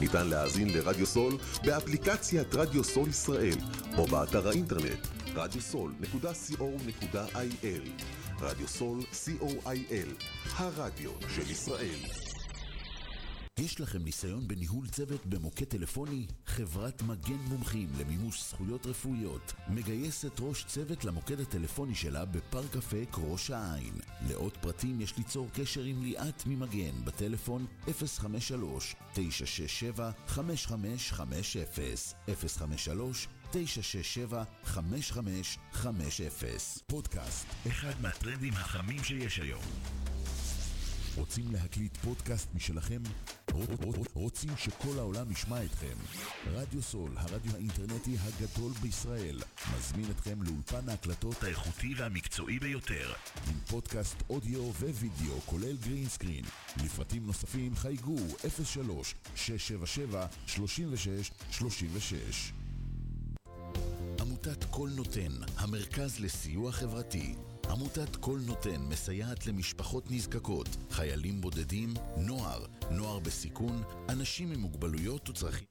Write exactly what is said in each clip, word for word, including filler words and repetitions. ניתן להאזין לרדיו סול באפליקציית רדיו סול ישראל או באתר האינטרנט רדיו סול נקודה סי או נקודה איי אל. רדיו סול סי או איי אל, הרדיו של ישראל. יש לכם ניסיון בניהול צוות במוקד טלפוני? חברת מגן מומחים למימוש זכויות רפואיות מגייסת ראש צוות למוקד הטלפוני שלה בפארק אפק ראש העין. לעוד פרטים יש ליצור קשר עם ליאת ממגן בטלפון אפס חמש שלוש תשע שש שבע חמש חמש חמש אפס, אפס חמש שלוש תשע שש שבע חמש חמש חמש אפס. פודקאסט, אחד מהטרנדים החמים שיש היום. רוצים להקליט פודקאסט משלכם? רוצים שכל העולם ישמע אתכם? רדיו סול, הרדיו האינטרנטי הגדול בישראל, מזמין אתכם לאולפן ההקלטות האיכותי והמקצועי ביותר, עם פודקאסט אודיו ווידאו, כולל גרין סקרין. לפרטים נוספים חייגו אפס שלוש שש שבע שבע שלושים ושש שלושים ושש. עמותת כל נותן, המרכז לסיוע חברתי. עמותת כל נותן מסייעת למשפחות נזקקות, חיילים בודדים, נוער, נוער בסיכון, אנשים עם מוגבלויות וצרכים.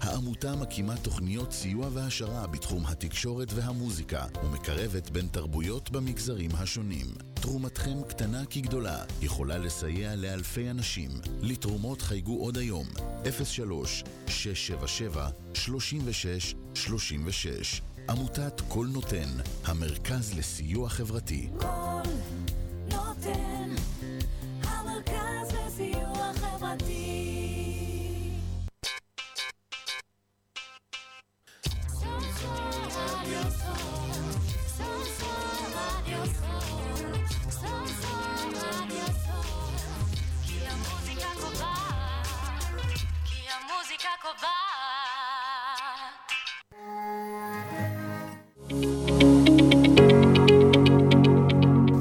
העמותה מקימה תוכניות סיוע והשרה בתחום התקשורת והמוזיקה ומקרבת בין תרבויות במגזרים השונים. תרומתכם קטנה כגדולה יכולה לסייע לאלפי אנשים. לתרומות חייגו עוד היום אפס שלוש שש שבע שבע שלושים ושש שלושים ושש. עמותת כל נותן, המרכז לסיוע חברתי. כל נותן, המרכז לסיוע חברתי.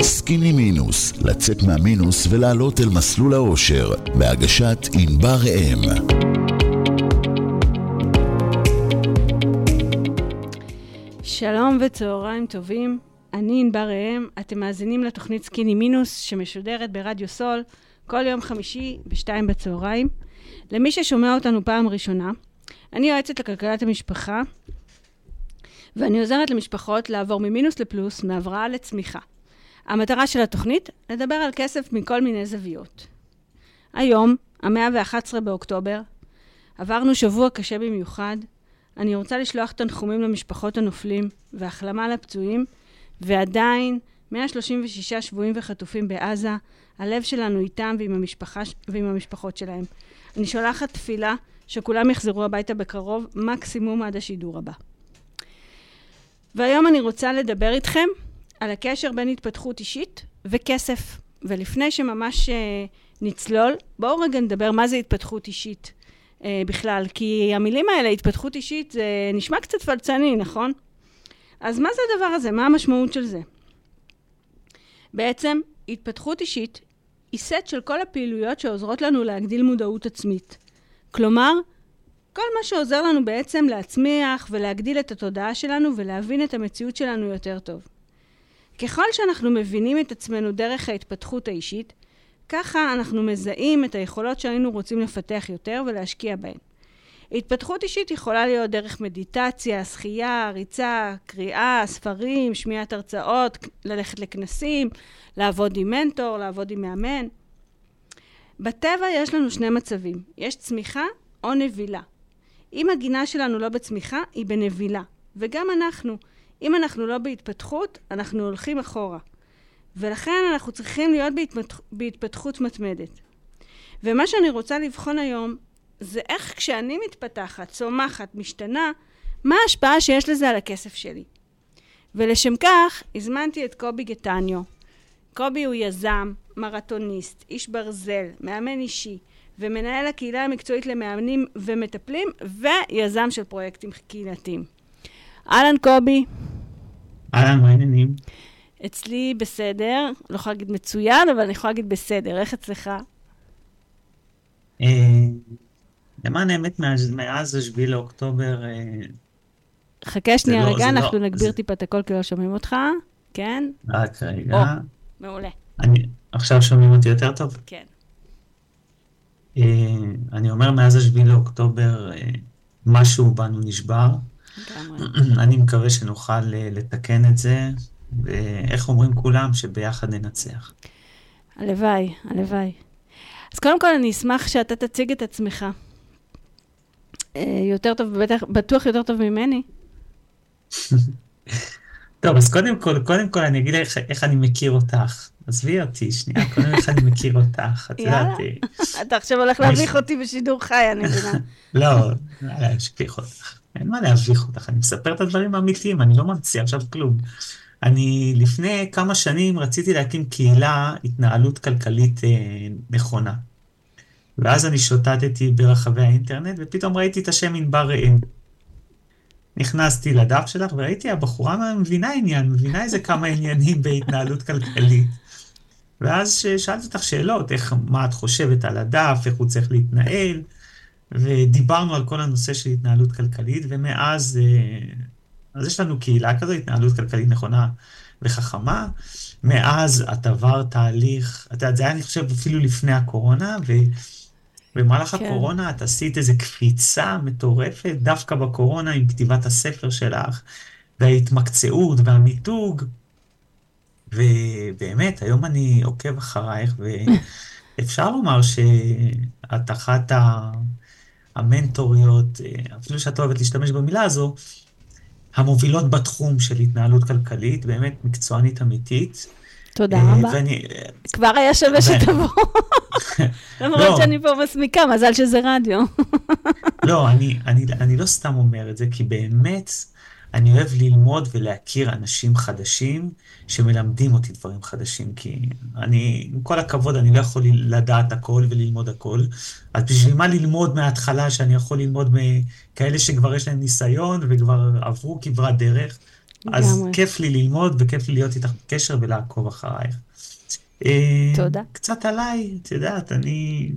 סקיני מינוס, לצאת מהמינוס ולעלות אל מסלול האושר, בהגשת ענבר ראם. שלום וצהריים טובים, אני ענבר ראם, אתם מאזינים לתוכנית סקיני מינוס שמשודרת ברדיו סול כל יום חמישי בשתיים בצהריים. למי ששומע אותנו פעם ראשונה, אני יועצת לכלכלת המשפחה ואני עוזרת למשפחות לעבור ממינוס לפלוס, מהבראה לצמיחה. המטרה של התוכנית, לדבר על כסף מכל מיני זוויות. היום, ה-מאה ואחד עשר באוקטובר, עברנו שבוע קשה במיוחד. אני רוצה לשלוח תנחומים למשפחות הנופלים והחלמה לפצועים, ועדיין מאה שלושים ושישה שבועים וחטופים בעזה. הלב שלנו איתם ועם המשפחה, ועם המשפחות שלהם. אני שולחת תפילה שכולם יחזרו הביתה בקרוב, מקסימום עד השידור הבא. והיום אני רוצה לדבר איתכם על הקשר בין התפתחות אישית וכסף. ולפני שממש נצלול, בואו רגע נדבר מה זה התפתחות אישית בכלל. כי המילים האלה, התפתחות אישית, זה נשמע קצת פלצני, נכון? אז מה זה הדבר הזה? מה המשמעות של זה? בעצם, התפתחות אישית היא סט של כל הפעילויות שעוזרות לנו להגדיל מודעות עצמית. כלומר, כל מה שעוזר לנו בעצם להצמיח ולהגדיל את התודעה שלנו ולהבין את המציאות שלנו יותר טוב. ככל שאנחנו מבינים את עצמנו דרך ההתפתחות האישית, ככה אנחנו מזהים את היכולות שהיינו רוצים לפתח יותר ולהשקיע בהן. התפתחות אישית יכולה להיות דרך מדיטציה, שחייה, ריצה, קריאה, ספרים, שמיעת הרצאות, ללכת לכנסים, לעבוד עם מנטור, לעבוד עם מאמן. בטבע יש לנו שני מצבים, יש צמיחה או נבילה. אם הגינה שלנו לא בצמיחה, היא בנבילה. וגם אנחנו, אם אנחנו לא בהתפתחות, אנחנו הולכים אחורה. ולכן אנחנו צריכים להיות בהתפתח... בהתפתחות מתמדת. ומה שאני רוצה לבחון היום, זה איך כשאני מתפתחת, צומחת, משתנה, מה ההשפעה שיש לזה על הכסף שלי. ולשם כך, הזמנתי את קובי גטניו. קובי הוא יזם, מרתוניסט, איש ברזל, מאמן אישי, ומנהל הקהילה המקצועית למאמנים ומטפלים, ויזם של פרויקטים קהילתיים. אהלן קובי. אהלן, מה העניינים? אצלי בסדר, לא יכולה להגיד מצוין, אבל אני יכולה להגיד בסדר. איך אצלך? למען האמת, מאז השביעי לאוקטובר... חכה שנייה רגע, אנחנו נגביר טיפה את הכל, כי לא שומעים אותך. כן? רק רגע. מעולה. עכשיו שומעים אותי יותר טוב? כן. אני אומר, מאז השביעי לאוקטובר, משהו בנו נשבר. אני מקווה שנוכל לתקן את זה. ואיך אומרים כולם? שביחד ננצח. הלוואי, הלוואי. אז קודם כל אני אשמח שאתה תציג את עצמך. יותר טוב, בטח, בטוח יותר טוב ממני. טוב, אז קודם כל, קודם כל אני אגיד לך איך אני מכיר אותך. עזבי אותי, שנייה, קודם איך אני מכיר אותך. יאללה, אתה עכשיו הולך להביך אותי בשידור חי, אני מבינה. לא, אני אשפיך אותך. אין מה להביך אותך, אני מספר את הדברים האמיתיים, אני לא ממציא עכשיו כלום. אני לפני כמה שנים רציתי להקים קהילה, התנהלות כלכלית נכונה. ואז אני שוטטתי ברחבי האינטרנט, ופתאום ראיתי את השם ענבר ראם. נכנסתי לדף שלך וראיתי, הבחורה מבינה עניין, מבינה איזה כמה עניינים בהתנהלות כלכלית. ואז שאלתי אותך שאלות, איך, מה את חושבת על הדף, איך הוא צריך להתנהל, ודיברנו על כל הנושא של התנהלות כלכלית, ומאז... אז יש לנו קהילה כזו, התנהלות כלכלית נכונה וחכמה. מאז את עבר תהליך, את יודעת, זה היה אני חושב אפילו לפני הקורונה, ובמהלך כן. הקורונה את עשית איזו קפיצה מטורפת, דווקא בקורונה עם כתיבת הספר שלך, וההתמקצעות והמיתוג, ובאמת, היום אני עוקב אחרייך, ואפשר לומר שאת אחת המנטוריות, אפילו שאת אוהבת להשתמש במילה הזו, המובילות בתחום של התנהלות כלכלית, באמת מקצוענית אמיתית. תודה רבה. כבר היה שווה שתבוא. למרות שאני פה מסמיקה, מזל שזה רדיו. לא, אני לא סתם אומר את זה, כי באמת אני אוהב ללמוד ולהכיר אנשים חדשים שמלמדים אותי דברים חדשים, כי אני, עם כל הכבוד, אני לא יכול לדעת הכל וללמוד הכל. אז בשביל מה ללמוד מההתחלה שאני יכול ללמוד מכאלה שכבר יש להם ניסיון וכבר עברו כברת דרך? אז כיף לי ללמוד וכיף לי להיות איתך בקשר ולעקוב אחרייך. תודה. קצת עליי, את יודעת, אני...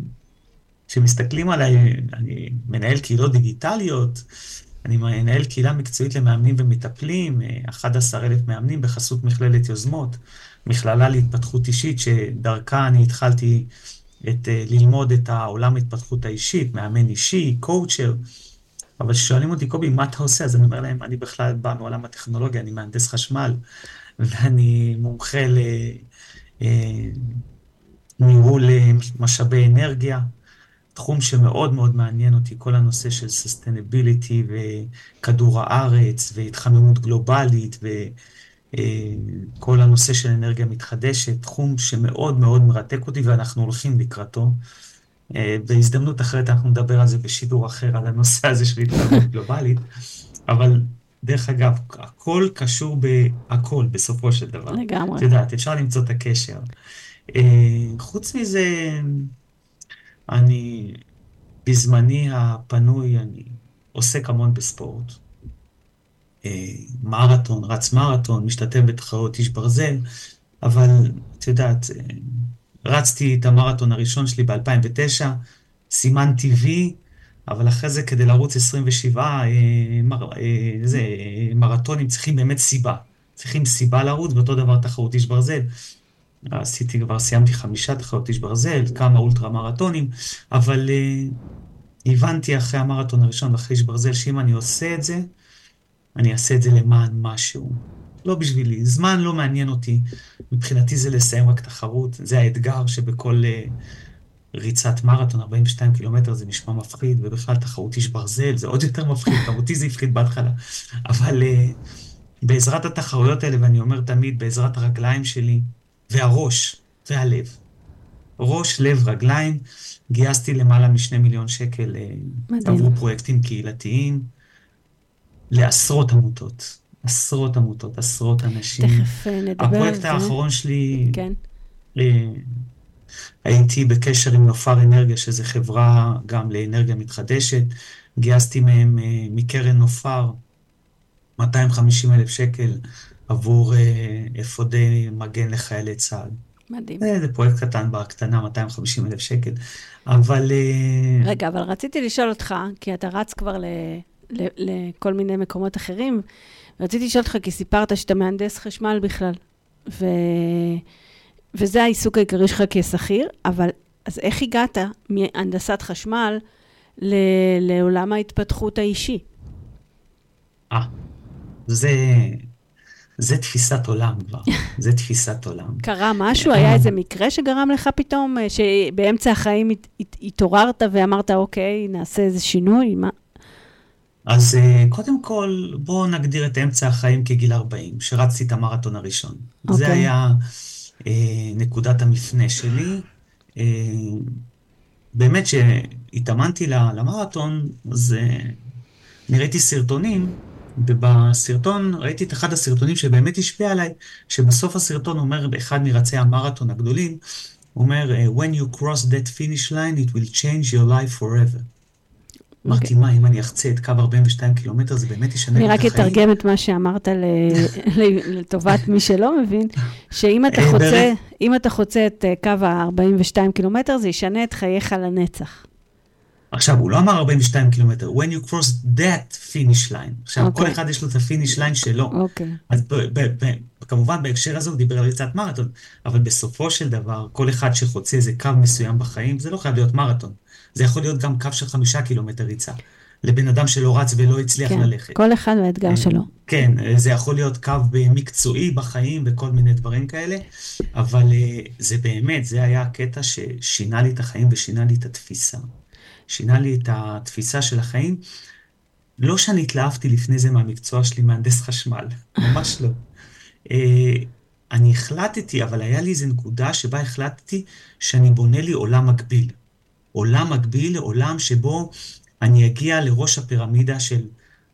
כשמסתכלים עליי, אני מנהל קהילות דיגיטליות, אני מנהל קהילה מקצועית למאמנים ומטפלים, אחד עשר אלף מאמנים בחסות מכללת יוזמות, מכללה להתפתחות אישית, שדרכה אני התחלתי את, ללמוד את העולם ההתפתחות האישית, מאמן אישי, קואוצ'ר, אבל ששואלים אותי, קובי, מה אתה עושה? אז אני אומר להם, אני בכלל בא מעולם הטכנולוגיה, אני מהנדס חשמל, ואני מומחה לניהול משאבי אנרגיה, תחום שמאוד מאוד מעניין אותי, כל הנושא של sustainability וכדור הארץ והתחממות גלובלית וכל הנושא של אנרגיה מתחדשת, תחום שמאוד מאוד מרתק אותי ואנחנו הולכים לקראתו. בהזדמנות אחרת אנחנו נדבר על זה בשידור אחר, על הנושא הזה של התחממות גלובלית, אבל דרך אגב, הכל קשור בהכל בסופו של דבר. לגמרי. את יודעת, אפשר למצוא את הקשר. חוץ מזה... אני, בזמני הפנוי, אני עוסק המון בספורט. מרתון, רץ מרתון, משתתף בתחרות איש ברזל, אבל, את יודעת, רצתי את המרתון הראשון שלי ב-אלפיים ותשע, סימן טבעי, אבל אחרי זה כדי לרוץ עשרים ושבע, מר, זה, מרתונים צריכים באמת סיבה. צריכים סיבה לרוץ, ואותו דבר תחרות איש ברזל. עשיתי כבר, סיימתי חמישה תחרות איש ברזל, כמה אולטרה מרתונים, אבל uh, הבנתי אחרי המרתון הראשון ואחרי איש ברזל, שאם אני עושה את זה, אני אעשה את זה למען משהו. לא בשבילי, זמן לא מעניין אותי. מבחינתי זה לסיים רק תחרות, זה האתגר שבכל uh, ריצת מרתון, ארבעים ושתיים קילומטר, זה נשמע מפחיד, ובכלל תחרות איש ברזל, זה עוד יותר מפחיד, גם אותי זה יפחיד בהתחלה. אבל uh, בעזרת התחרויות האלה, ואני אומר תמיד, בעזרת הרגליים שלי, והראש, והלב. ראש, לב, רגליים. גייסתי למעלה משני מיליון שקל, עברו פרויקטים קהילתיים, לעשרות עמותות, עשרות עמותות, עשרות אנשים. תכף נדבר. הפרויקט האחרון שלי, כן. הייתי בקשר עם נופר אנרגיה, שזה חברה גם לאנרגיה מתחדשת, גייסתי מהם מקרן נופר מאתיים וחמישים אלף שקל עבור אפודי מגן לחיילי צה"ל. מדהים. זה פרויקט קטן בקטנה, מאתיים וחמישים אלף שקל, אבל... רגע, אבל רציתי לשאול אותך, כי אתה רץ כבר ל... לכל מיני מקומות אחרים, רציתי לשאול אותך, כי סיפרת שאתה מהנדס חשמל בכלל, ו... וזה העיסוק העיקרי שלך כשכיר, אבל אז איך הגעת מהנדסת חשמל ל... לעולם ההתפתחות האישי? אה, זה... זה תפיסת עולם כבר, זה תפיסת עולם. קרה משהו, היה איזה מקרה שגרם לך פתאום, שבאמצע החיים התעוררת ואמרת, אוקיי, נעשה איזה שינוי, מה? אז קודם כל, בואו נגדיר את אמצע החיים כגיל ארבעים, שרצתי את המרתון הראשון. זה היה נקודת המפנה שלי. באמת שהתאמנתי למרתון, אז נראיתי סרטונים, ובסרטון, ראיתי את אחד הסרטונים שבאמת השפיע עליי, שבסוף הסרטון אומר, באחד מרצי המרתון הגדולים, הוא אומר, when you cross that finish line, it will change your life forever. אמרתי, מה, אם אני אחצה את קו ארבעים ושתיים קילומטר, זה באמת ישנה את החיים. אני רק אתרגם את מה שאמרת לטובת מי שלא מבין, שאם אתה חוצה את קו ארבעים ושתיים קילומטר, זה ישנה את חייך לנצח. עכשיו, הוא לא אמר ארבעים ושתיים קילומטר, when you cross that finish line. עכשיו, כל אחד יש לו את ה-finish line שלו. אז כמובן, בהקשר הזה הוא דיבר על ריצת מרתון, אבל בסופו של דבר, כל אחד שחוצה איזה קו מסוים בחיים, זה לא חייב להיות מרתון. זה יכול להיות גם קו של חמישה קילומטר ריצה, לבן אדם שלא רץ ולא הצליח ללכת. כל אחד והאתגר שלו. כן, זה יכול להיות קו מקצועי בחיים, וכל מיני דברים כאלה, אבל זה באמת, זה היה הקטע ששינה לי את החיים ושינה לי את התפיסה. שינה לי את התפיסה של החיים. לא שאני התלהבתי לפני זה מהמקצוע שלי, מהנדס חשמל, ממש לא. אני החלטתי, אבל היה לי איזו נקודה שבה החלטתי שאני בונה לי עולם מקביל. עולם מקביל, עולם שבו אני אגיע לראש הפירמידה של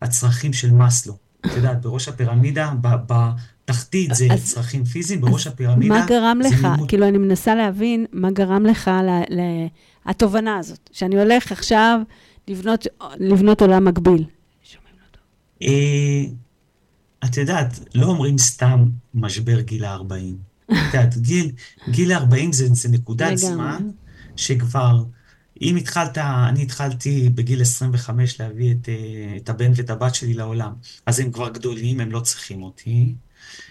הצרכים של מאסלו. אתה יודעת, בראש הפירמידה, בתחתית זה צרכים פיזיים, בראש הפירמידה... מה גרם לך? כאילו, אני מנסה להבין מה גרם לך התובנה הזאת, שאני הולך עכשיו לבנות עולם מקביל. שומעים לא טוב. את יודעת, לא אומרים סתם משבר גיל הארבעים. את יודעת, גיל הארבעים זה נקודת זמן שכבר... אם התחלת, אני התחלתי בגיל עשרים וחמש להביא את, את הבן ואת הבת שלי לעולם, אז הם כבר גדולים, הם לא צריכים אותי.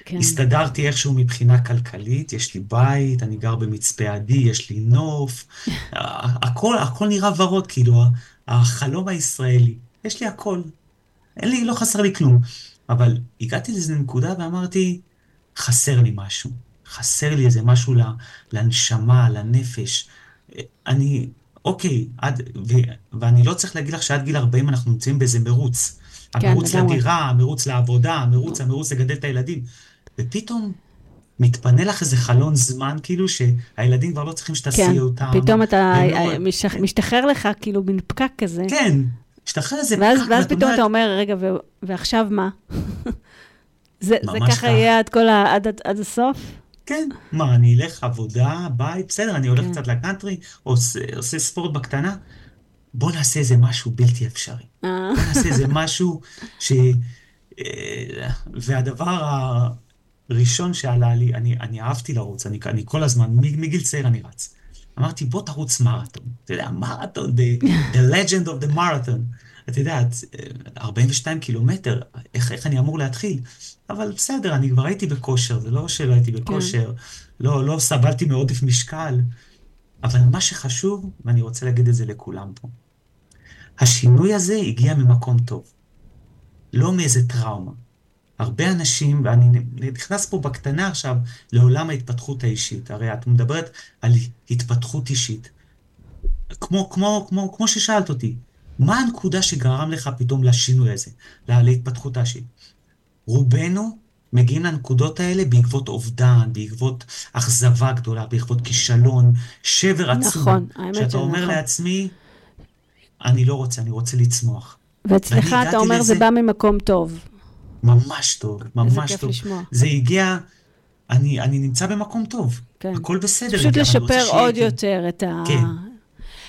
כן. הסתדרתי איכשהו מבחינה כלכלית, יש לי בית, אני גר במצפה עדי, יש לי נוף, הכל, הכל נראה ורוד, כאילו, החלום הישראלי, יש לי הכל, אין לי, לא חסר לי כלום. אבל הגעתי לאיזו נקודה ואמרתי, חסר לי משהו, חסר לי איזה משהו לנשמה, לנפש, אני... אוקיי, עד, ו, ואני לא צריך להגיד לך שעד גיל ארבעים אנחנו נמצאים באיזה מרוץ. המרוץ לדירה, המרוץ לעבודה, המרוץ, המרוץ לגדל את הילדים. ופתאום מתפנה לך איזה חלון זמן, כאילו שהילדים כבר לא צריכים שתעשי אותם. פתאום אתה משתחרר לך כאילו מן פקק כזה. כן, משתחרר איזה פקק. ואז פתאום אתה אומר, רגע, ועכשיו מה? זה ככה יהיה עד הסוף? כן, מה, אני אלך עבודה, ביי, בסדר, אני הולך קצת לקנטרי, עושה ספורט בקטנה, בוא נעשה איזה משהו בלתי אפשרי. בוא נעשה איזה משהו ש... והדבר הראשון שעלה לי, אני אהבתי לרוץ, אני כל הזמן, מגיל צעיר אני רץ. אמרתי, בוא תרוץ מרתון. אתה יודע, מרתון, the legend of the marathon. אתה יודעת, ארבעים ושתיים קילומטר, איך, איך אני אמור להתחיל? אבל בסדר, אני כבר הייתי בכושר, זה לא שלא הייתי בכושר, לא, לא סבלתי מעודף משקל, אבל מה שחשוב, ואני רוצה להגיד את זה לכולם פה, השינוי הזה הגיע ממקום טוב, לא מאיזה טראומה. הרבה אנשים, ואני נכנס פה בקטנה עכשיו, לעולם ההתפתחות האישית, הרי את מדברת על התפתחות אישית, כמו, כמו, כמו, כמו ששאלת אותי, מה הנקודה שגרם לך פתאום לשינוי הזה, להתפתחות האישית? רובנו מגיעים לנקודות האלה בעקבות אובדן, בעקבות אכזבה גדולה, בעקבות כישלון, שבר עצום. נכון, האמת שאתה אומר לעצמי, אני לא רוצה, אני רוצה לצמוח. ואצלך אתה אומר, זה בא ממקום טוב. ממש טוב, ממש טוב. זה הגיע, אני, אני נמצא במקום טוב. כן. הכל בסדר. פשוט אני לשפר עוד יותר את ה... כן.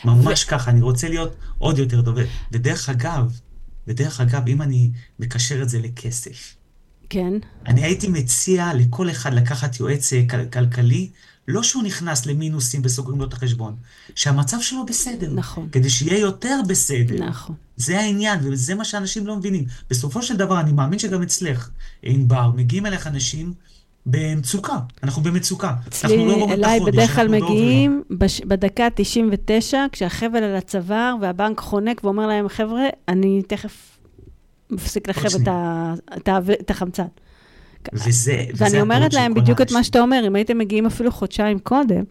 ממש ו... ככה, אני רוצה להיות עוד יותר דובר. ודרך אגב, ודרך אגב, אם אני מקשר את זה לכסף. כן. אני הייתי מציע לכל אחד לקחת יועץ כל, כלכלי, לא שהוא נכנס למינוסים בסוגרים לו את החשבון, שהמצב שלו בסדר. נכון. כדי שיהיה יותר בסדר. נכון. זה העניין, וזה מה שאנשים לא מבינים. בסופו של דבר, אני מאמין שגם אצלך, אין בר, מגיעים אליך אנשים במצוקה. אנחנו במצוקה. אצלי, אנחנו לא רואים את החודש. אליי בדרך כלל מגיעים לא בש... בדקה תשעים ותשע, כשהחבל על הצוואר, והבנק חונק ואומר להם, חבר'ה, אני תכף מפסיק לחב את, ה... את, ה... את החמצן. וזה, ואני אומרת להם בדיוק את מה שאתה אומר, אם הייתם מגיעים אפילו חודשיים קודם,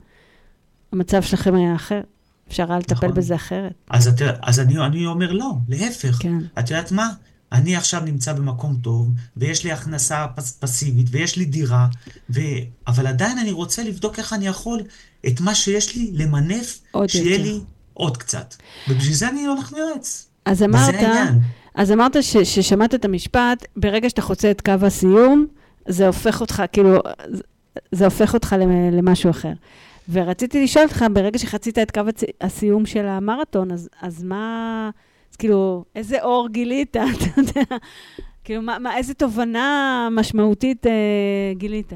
המצב שלכם היה אחר, אפשר היה לטפל בזה אחרת. אז אני אומר לא, להפך. את יודעת מה? אני עכשיו נמצא במקום טוב, ויש לי הכנסה פסיבית, ויש לי דירה, אבל עדיין אני רוצה לבדוק איך אני יכול את מה שיש לי למנף, שיהיה לי עוד קצת. ובשביל זה אני הולך לרץ. אז אמרת... אז אמרת ששמעת את המשפט, ברגע שאתה חוצה את קו הסיום, זה הופך אותך, כאילו, זה הופך אותך למשהו אחר. ורציתי לשאול אותך, ברגע שחצית את קו הסיום של המרתון, אז, אז מה, אז כאילו, איזה אור גילית, אתה יודע, כאילו, מה, מה, איזה תובנה משמעותית אה, גילית?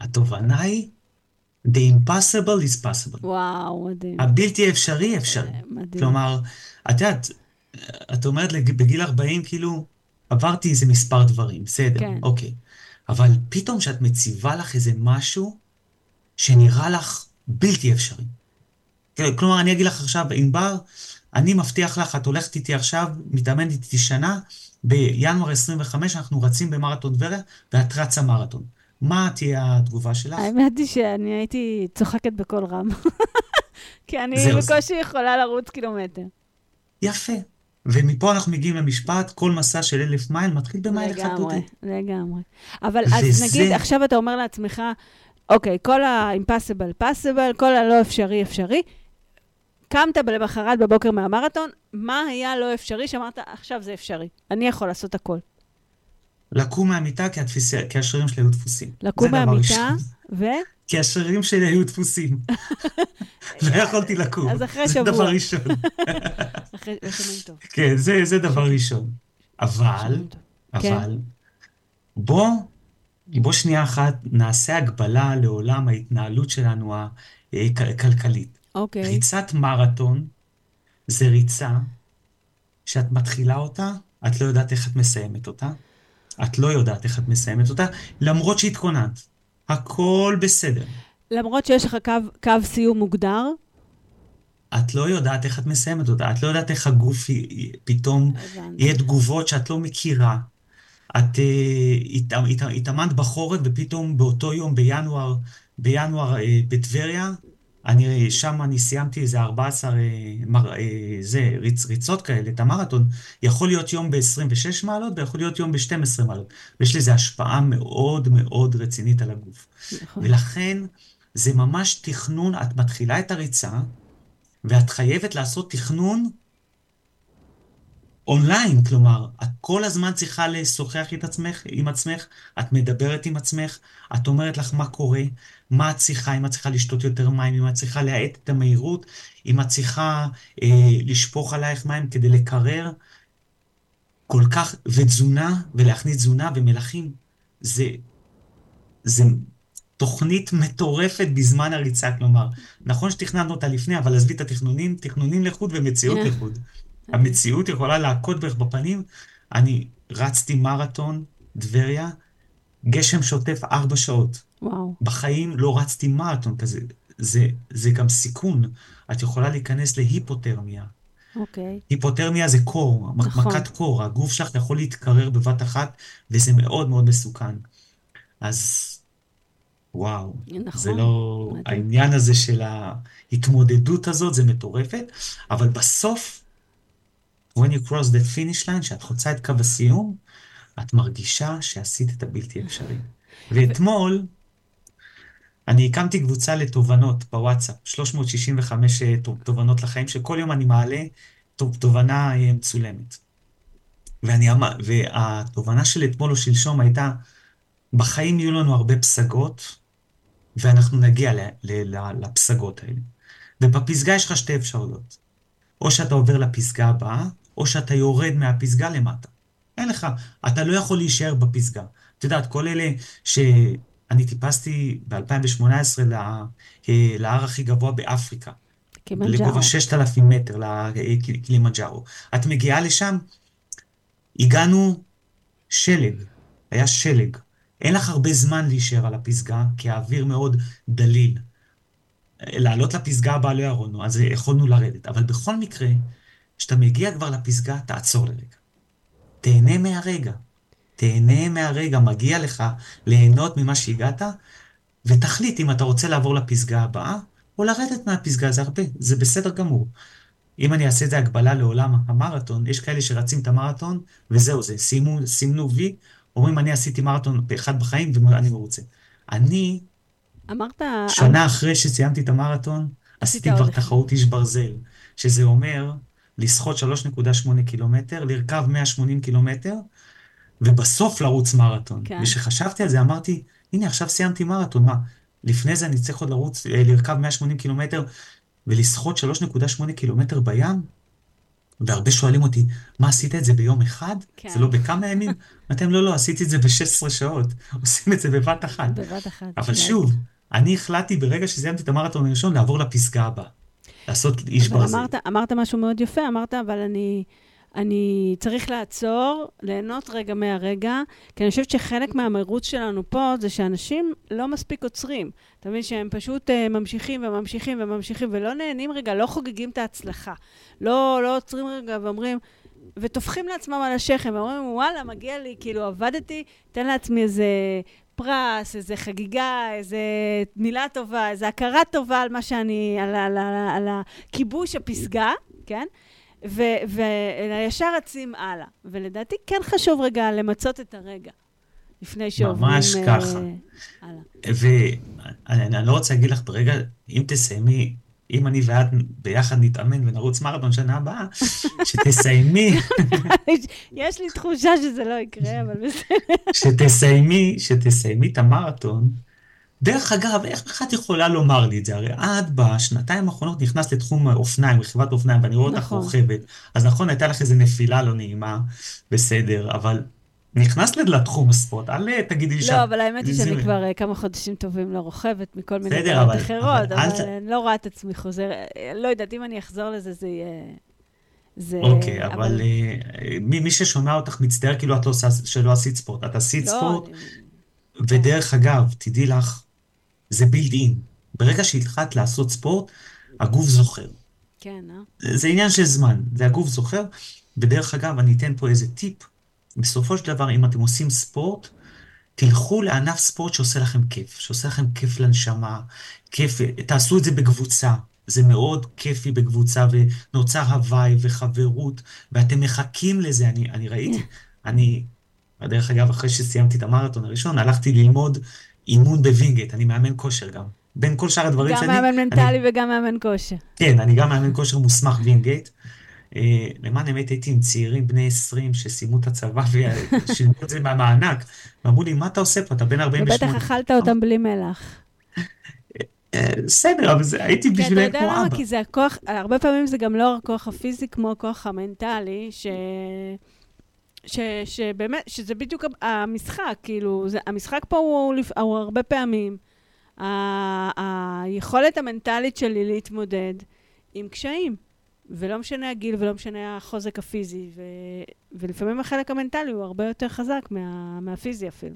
התובנה היא, the impossible is possible. וואו, מדהים. הבלתי אפשרי אפשרי. מדהים. כלומר, את יודעת, את אומרת בגיל ארבעים, כאילו, עברתי איזה מספר דברים, בסדר, כן. אוקיי. אבל פתאום שאת מציבה לך איזה משהו שנראה לך בלתי אפשרי. כלומר, אני אגיד לך עכשיו, אינבר, אני מבטיח לך, את הולכת איתי עכשיו, מתאמנת איתי שנה, בינואר עשרים וחמש אנחנו רצים במרתון דבריה, ואת רצה מרתון. מה תהיה התגובה שלך? האמת היא שאני הייתי צוחקת בכל רם. כי אני בקושי יכולה לרוץ קילומטר. יפה. ומפה אנחנו מגיעים למשפט, כל מסע של אלף מייל מתחיל במייל אחד עוד. לגמרי, לגמרי. אבל אז נגיד, עכשיו אתה אומר לעצמך, אוקיי, כל ה-impossible possible, כל הלא אפשרי אפשרי, קמת למחרת בבוקר מהמרתון, מה היה לא אפשרי שאמרת, עכשיו זה אפשרי, אני יכול לעשות הכל. לקום מהמיטה, כי השרירים שלי היו דפוסים. לקום מהמיטה, ו... כי השרירים שלי היו דפוסים. לא יכולתי לקום. אז אחרי שבוע. זה דבר ראשון. אחרי שבוע. כן, זה דבר ראשון. אבל, אבל, בוא שנייה אחת, נעשה הגבלה לעולם ההתנהלות שלנו הכלכלית. אוקיי. ריצת מרתון, זה ריצה שאת מתחילה אותה, את לא יודעת איך את מסיימת אותה. את לא יודעת איך את מסיימת אותה, למרות שהתכוננת. הכל בסדר. למרות שיש לך קו, קו סיום מוגדר? את לא יודעת איך את מסיימת אותה. את לא יודעת איך הגוף היא, פתאום הבנתי. יהיה תגובות שאת לא מכירה. את uh, התאמנת בחורף, ופתאום באותו יום בינואר, בינואר uh, בטבריה, אני, שם אני סיימתי איזה ארבע עשרה מר, זה, ריצ, ריצות כאלה, את המרתון, יכול להיות יום ב-עשרים ושש מעלות, ויכול להיות יום ב-שתים עשרה מעלות. ויש לזה השפעה מאוד מאוד רצינית על הגוף. נכון. ולכן זה ממש תכנון, את מתחילה את הריצה, ואת חייבת לעשות תכנון אונליין, כלומר, את כל הזמן צריכה לשוחח את עצמך, עם עצמך, את מדברת עם עצמך, את אומרת לך מה קורה, מה את צריכה, אם את צריכה לשתות יותר מים, אם את צריכה להאט את המהירות, אם את צריכה אה, לשפוך עלייך מים כדי לקרר, כל כך, ותזונה, ולהכניס תזונה ומלחים, זה, זה תוכנית מטורפת בזמן הריצה, כלומר, נכון שתכננו אותה לפני, אבל עזבי את התכנונים, תכנונים לחוד ומציאות לחוד. המציאות יכולה להקות בערך בפנים, אני רצתי מרתון, דבריה, גשם שוטף ארבע שעות. וואו. בחיים לא רצתי מרתון כזה, זה, זה גם סיכון. את יכולה להיכנס להיפותרמיה. אוקיי. היפותרמיה זה קור, נכון. מכת קור, הגוף שלך יכול להתקרר בבת אחת, וזה מאוד מאוד מסוכן. אז... וואו, נכון, זה לא... מדהים. העניין הזה של ההתמודדות הזאת, זה מטורפת, אבל בסוף... when you cross the finish line, שאת חוצה את קו הסיום, את מרגישה שעשית את הבלתי אפשרי. ואתמול, אני הקמתי קבוצה לתובנות בוואטסאפ, שלוש מאות שישים וחמש תובנות לחיים, שכל יום אני מעלה תובנה מצולמת. ואני, והתובנה של אתמול או שלשום הייתה, בחיים יהיו לנו הרבה פסגות, ואנחנו נגיע ל- ל- ל- לפסגות האלה. ובפסגה יש לך שתי אפשרויות. או שאתה עובר לפסגה הבאה, או שאתה יורד מהפסגה למטה. אין לך, אתה לא יכול להישאר בפסגה. אתה יודעת, כל אלה שאני טיפסתי ב-אלפיים שמונה עשרה להר הכי גבוה באפריקה. לגובה ששת אלפים מטר לקילימנג'רו. את מגיעה לשם, הגענו שלג, היה שלג. אין לך הרבה זמן להישאר על הפסגה, כי האוויר מאוד דליל. לעלות לפסגה הבאה לא ירדנו, אז יכולנו לרדת. אבל בכל מקרה, כשאתה מגיע כבר לפסגה, תעצור לרגע. תהנה מהרגע. תהנה מהרגע, מגיע לך ליהנות ממה שהגעת, ותחליט אם אתה רוצה לעבור לפסגה הבאה, או לרדת מהפסגה, זה הרבה, זה בסדר גמור. אם אני אעשה את זה הגבלה לעולם המרתון, יש כאלה שרצים את המרתון, וזהו זה, סימנו, סימנו וי, אומרים, אני עשיתי מרתון באחד בחיים, ואני מרוצה. אני, אמרת, שנה אחרי שסיימתי את המרתון, עשיתי כבר תחרות איש ברזל, שזה אומר לשחות שלוש נקודה שמונה קילומטר, לרכב מאה ושמונים קילומטר, ובסוף לרוץ מרתון. כן. ושחשבתי על זה, אמרתי, הנה, עכשיו סיימתי מרתון, מה? לפני זה אני צריך עוד לרוץ, לרכב מאה ושמונים קילומטר, ולשחות שלוש נקודה שמונה קילומטר בים, והרבה שואלים אותי, מה עשית את זה ביום אחד? כן. זה לא בכמה ימים? אתם לא, לא, עשיתי את זה ב-שש עשרה שעות, עושים את זה בבת אחת. בבת אחת. אבל שוב, אני החלטתי ברגע שסיימתי את המרתון הראשון, לעבור לפסגה הבאה, לעשות איש ברזל. אמרת, אמרת משהו מאוד יפה, אמרת, אבל אני... אני צריך לעצור, ליהנות רגע מהרגע, כי אני חושבת שחלק מהמרוץ שלנו פה, זה שאנשים לא מספיק עוצרים. אתה מבין שהם פשוט uh, ממשיכים וממשיכים וממשיכים, ולא נהנים רגע, לא חוגגים את ההצלחה. לא, לא עוצרים רגע ואומרים, ותופכים לעצמם על השכם, ואומרים, וואלה, מגיע לי, כאילו עבדתי, תן לעצמי איזה פרס, איזה חגיגה, איזה מילה טובה, איזה הכרה טובה על מה שאני, על, על, על, על, על הכיבוש הפסגה, כן? וישר רצים הלאה, ולדעתי כן חשוב רגע למצות את הרגע, לפני שעוברים ממש ככה, ואני לא רוצה להגיד לך ברגע, אם תסיימי, אם אני ואת ביחד נתאמן ונרוץ מרתון שנה הבאה, שתסיימי, יש לי תחושה שזה לא יקרה, אבל בסדר, שתסיימי, שתסיימי את המרתון, דרך אגב, איך אחת יכולה לומר לי את זה? הרי עד בשנתיים האחרונות נכנס לתחום אופניים, רכיבת אופניים, ואני רואה אותך רוכבת. אז נכון, הייתה לך איזו נפילה לא נעימה, בסדר, אבל נכנס לתחום הספורט, אל תגידי לי שם. לא, אבל האמת היא שאני כבר כמה חודשים טובים לא רוכבת, מכל מיני דברים אחרות, אבל אני לא רואה את עצמי חוזר, לא יודעת, אם אני אחזור לזה, זה יהיה... אוקיי, אבל מי ששומע אותך מצטער, כאילו את לא עשית ספורט, את עשית ספורט, ודרך אגב, תדעי לך, זה בילד אין. ברגע שהתחלת לעשות ספורט, הגוף זוכר. כן, אה? זה עניין של זמן, זה הגוף זוכר. בדרך אגב, אני אתן פה איזה טיפ. בסופו של דבר, אם אתם עושים ספורט, תלכו לענף ספורט שעושה לכם כיף, שעושה לכם כיף לנשמה, כיף, תעשו את זה בקבוצה. זה מאוד כיפי בקבוצה, ונוצר הוואי וחברות, ואתם מחכים לזה, אני, אני ראיתי, אני... בדרך אגב, אחרי שסיימתי את המרתון הראשון, הלכתי ללמוד אימון בווינגייט, אני מאמן כושר גם. בין כל שאר הדברים שאני... גם מאמן מנטלי וגם מאמן כושר. כן, אני גם מאמן כושר מוסמך ווינגייט. למען אמת הייתי עם צעירים בני עשרים שסיימו את הצבא ושילמו את זה מהמענק, ואמרו לי, מה אתה עושה פה? אתה בן ארבעים ושמונה. ובטח אכלת אותם בלי מלח. בסדר, אבל הייתי בשבילי כמו אבא. כי זה הכוח, הרבה פעמים זה גם לא הכוח הפיזי כמו הכוח המנטלי, ש... ש, שבאמת, שזה בדיוק המשחק, כאילו, זה, המשחק פה הוא, הוא הרבה פעמים, ה, היכולת המנטלית שלי להתמודד עם קשיים, ולא משנה הגיל, ולא משנה החוזק הפיזי, ו, ולפעמים החלק המנטלי הוא הרבה יותר חזק מה, מהפיזי אפילו.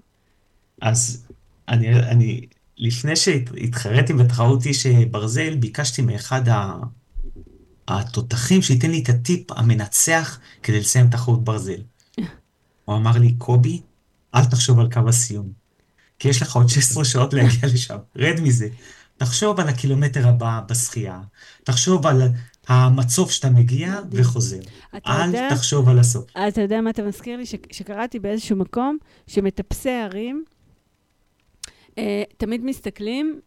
אז אני, אני, לפני שהתחרתי בתחרותי שברזל, ביקשתי מאחד ה... התותחים שייתן לי את הטיפ המנצח כדי לסיים תחרות ברזל. הוא אמר לי, קובי, אל תחשוב על קו הסיום, כי יש לך עוד שש עשרה שעות להגיע לשם, רד מזה. תחשוב על הקילומטר הבא בשחייה, תחשוב על המצוף שאתה מגיע וחוזר. אל יודע, תחשוב על הסוף. אתה יודע מה אתה מזכיר לי? ש- שקראתי באיזשהו מקום, שמטפסי הרים, אה, תמיד מסתכלים,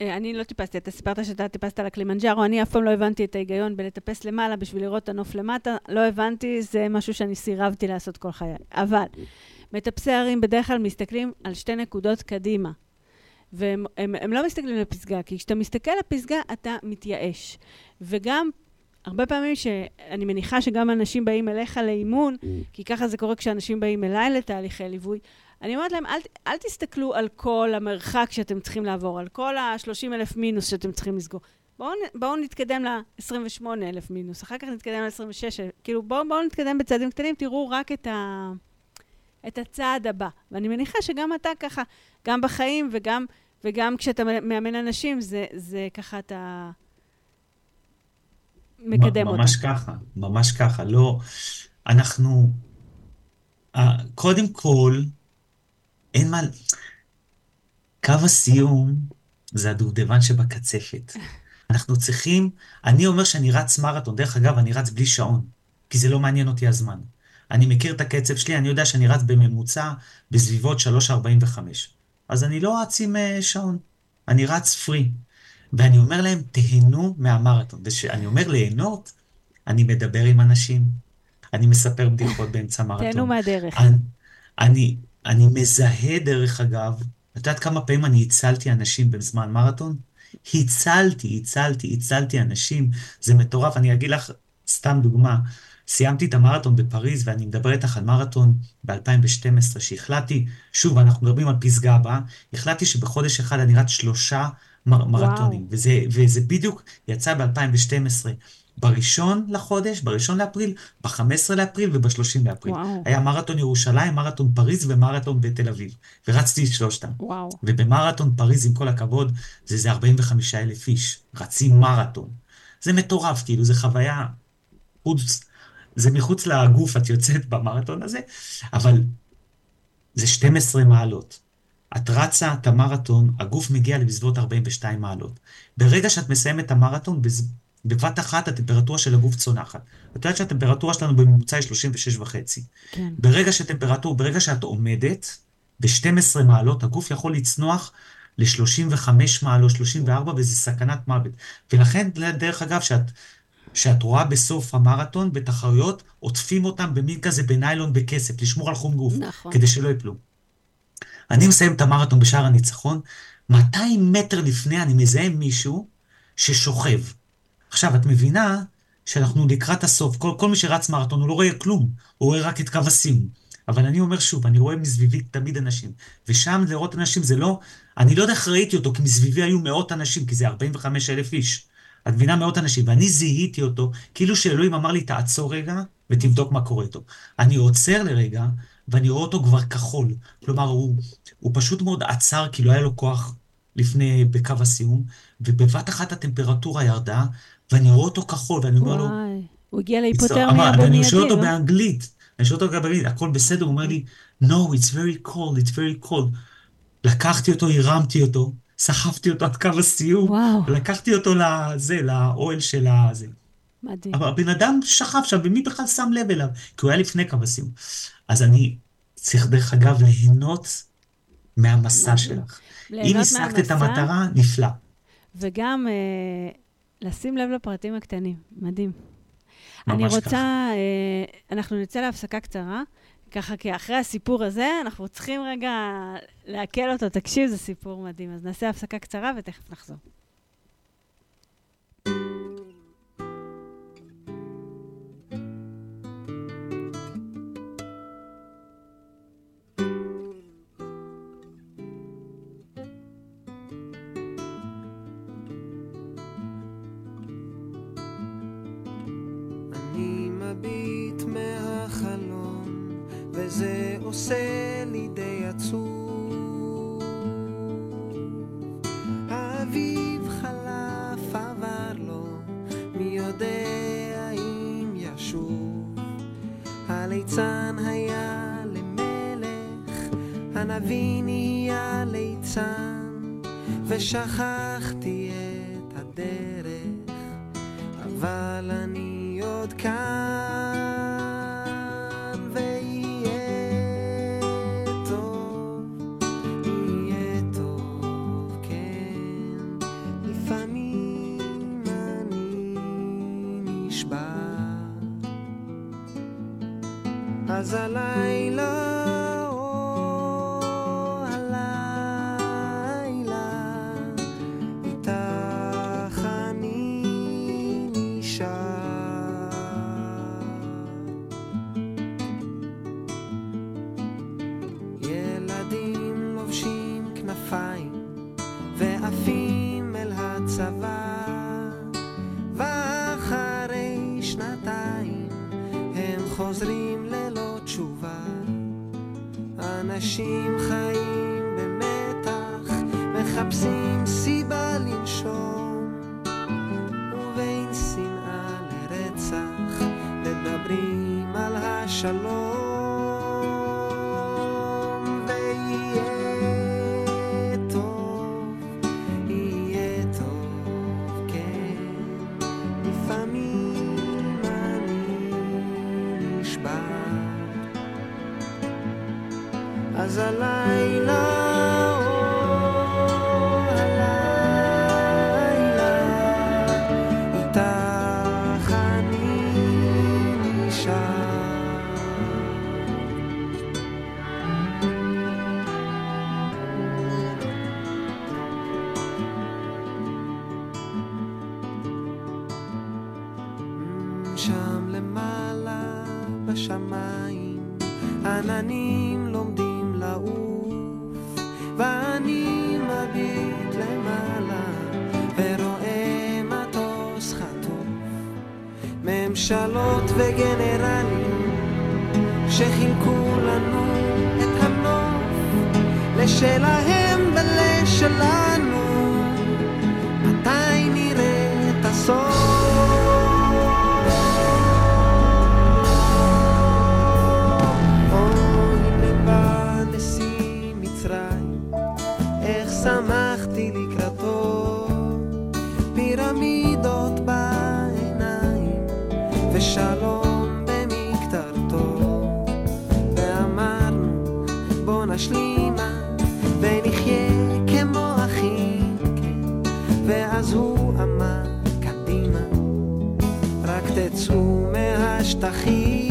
אה, אני לא טיפסתי, אתה סיפרת שאתה טיפסת על הקלימנג'רו, אני אף פעם לא הבנתי את ההיגיון בלטפס למעלה בשביל לראות את הנוף למטה, לא הבנתי, זה משהו שאני סירבתי לעשות כל חיי. אבל מטפסי הרים בדרך כלל מסתכלים על שתי נקודות קדימה. והם הם, הם לא מסתכלים לפסגה, כי כשאתה מסתכל לפסגה אתה מתייאש. וגם הרבה פעמים שאני מניחה שגם אנשים באים אליך לאימון, כי ככה זה קורה כשאנשים באים אליי לתהליכי ליווי, אני אומרת להם, אל, אל תסתכלו על כל המרחק שאתם צריכים לעבור, על כל ה-שלושים אלף מינוס שאתם צריכים לסגור. בואו, בואו נתקדם ל-עשרים ושמונה אלף מינוס, אחר כך נתקדם ל-עשרים ושש אלף. כאילו, בואו, בואו נתקדם בצעדים קטנים, תראו רק את, ה, את הצעד הבא. ואני מניחה שגם אתה ככה, גם בחיים וגם, וגם כשאתה מאמן אנשים, זה, זה ככה אתה מקדם אותם. ממש ככה, ממש ככה. לא, אנחנו, קודם כל, אין מה, קו הסיום זה הדובדבן שבקצפת. אנחנו צריכים, אני אומר שאני רץ מרתון, דרך אגב אני רץ בלי שעון, כי זה לא מעניין אותי הזמן. אני מכיר את הקצב שלי, אני יודע שאני רץ בממוצע בסביבות שלוש ארבעים וחמש. אז אני לא רץ עם שעון, אני רץ פרי. ואני אומר להם, תהנו מהמרתון. וכשאני אומר ליהנות, אני מדבר עם אנשים, אני מספר בדיחות באמצע מרתון. תהנו מהדרך. אני, אני אני מזהה דרך אגב, את יודעת כמה פעמים אני הצלתי אנשים בזמן מרתון? הצלתי, הצלתי, הצלתי אנשים, זה מטורף, אני אגיד לך סתם דוגמה, סיימתי את המרתון בפריז, ואני מדבר איתך על מרתון ב-אלפיים ושתים עשרה, שהחלטתי, שוב, אנחנו מדברים על פסגה הבאה, החלטתי שבחודש אחד אני רץ שלושה מר- מרתונים, וזה, וזה בדיוק יצא ב-אלפיים ושתים עשרה, בראשון לחודש, בראשון לאפריל, ב-חמישה עשר לאפריל וב-שלושים לאפריל. וואו. היה מרתון ירושלים, מרתון פריז ומרתון בתל אביב. ורצתי את שלושתם. וואו. ובמרתון פריז, עם כל הכבוד, זה, זה ארבעים וחמישה אלף איש. רצים מרתון. זה מטורף, כאילו, זה חוויה, זה מחוץ לגוף, את יוצאת במרתון הזה, אבל זה שתים עשרה מעלות. את רצה את המרתון, הגוף מגיע לבזוות ארבעים ושתיים מעלות. ברגע שאת מסיים את המרתון, בז... בבת אחת הטמפרטורה של הגוף צונחת. את יודעת שהטמפרטורה שלנו בממוצע היא שלושים ושש וחצי. כן. ברגע שהטמפרטורה, ברגע שאת עומדת, ב-שתים עשרה מעלות, הגוף יכול לצנוח ל-שלושים וחמש מעלות, שלושים וארבע, וזה סכנת מוות. ולכן, דרך אגב, שאת, שאת רואה בסוף המרתון, בתחרויות, עוטפים אותם במין כזה בניילון בכסף, לשמור על חום גוף, נכון. כדי שלא יפלו. אני מסיים את המרתון בשער הניצחון, מאתיים מטר לפני אני מזהה מישהו ששוכב. עכשיו, את מבינה שאנחנו לקראת הסוף, כל, כל מי שרץ מרתון, הוא לא רואה כלום, הוא רואה רק את קו הסיום. אבל אני אומר שוב, אני רואה מסביבי תמיד אנשים, ושם לראות אנשים זה לא, אני לא יודע איך ראיתי אותו, כי מסביבי היו מאות אנשים, כי זה ארבעים וחמישה אלף איש. את מבינה מאות אנשים, ואני זיהיתי אותו, כאילו שאלוהים אמר לי, תעצור רגע ותבדוק מה קורה איתו. אני עוצר לרגע, ואני רואה אותו כבר כחול. כלומר, הוא, הוא פשוט מאוד עצר, כי לא היה לו כוח לפני בקו הסיום, ובבת אחת הטמפרטורה ירדה, ואני רואה אותו כחול, ואני אומר לו... וואי, הוא הגיע להיפותרמיה במיידי. ואני שואל אותו באנגלית, אני שואל אותו באנגלית, הכל בסדר, הוא אומר לי, no, it's very cold, it's very cold. לקחתי אותו, הרמתי אותו, סחפתי אותו עד קו הסיום, ולקחתי אותו לזה, לאוהל של הזה. מדהים. אבל הבן אדם שכב שם, ומי בכלל שם לב אליו? כי הוא היה לפני קו הסיום. אז אני צריך דרך אגב ליהנות מהמסע שלך. אם השגת את המטרה, נפלא. וגם... לשים לב לפרטים הקטנים, מדהים. אני רוצה, אנחנו נצא להפסקה קצרה, ככה כי אחרי הסיפור הזה, אנחנו צריכים רגע להקל אותו, תקשיב, זה סיפור מדהים. אז נעשה הפסקה קצרה ותכף נחזור. עושה לי די עצוב. האביב חלף עבר לו, מי יודע אם ישוב. הליצן היה למלך, הנביא נהיה ליצן, ושכחתי את הדרך, אבל אני עוד כאן. אז הלילה חוזרים ללא תשובה, אנשים חיים במתח, מחפשים סיבה לנשום, ובין שנאה לרצח מדברים על השלום. ויהיה טוב, יהיה טוב, כן, לפעמים אז הלילה, או הלילה, איתך אני נשאר. שם למעלה בשמיים עננים לומדים לעוף, ואני מביט למעלה ורואה מטוס חטוף, ממשלות וגנרלים שחילקו לנו את הנוף לשלהם ולשלנו. מתי נראה את הסוף? שמחתי לקראתו, פירמידות בעיניים ושלום במקטרתו, ואמרנו בוא נשלימה ונחיה כמו אחים, ואז הוא אמר קדימה רק תצאו מהשטחים.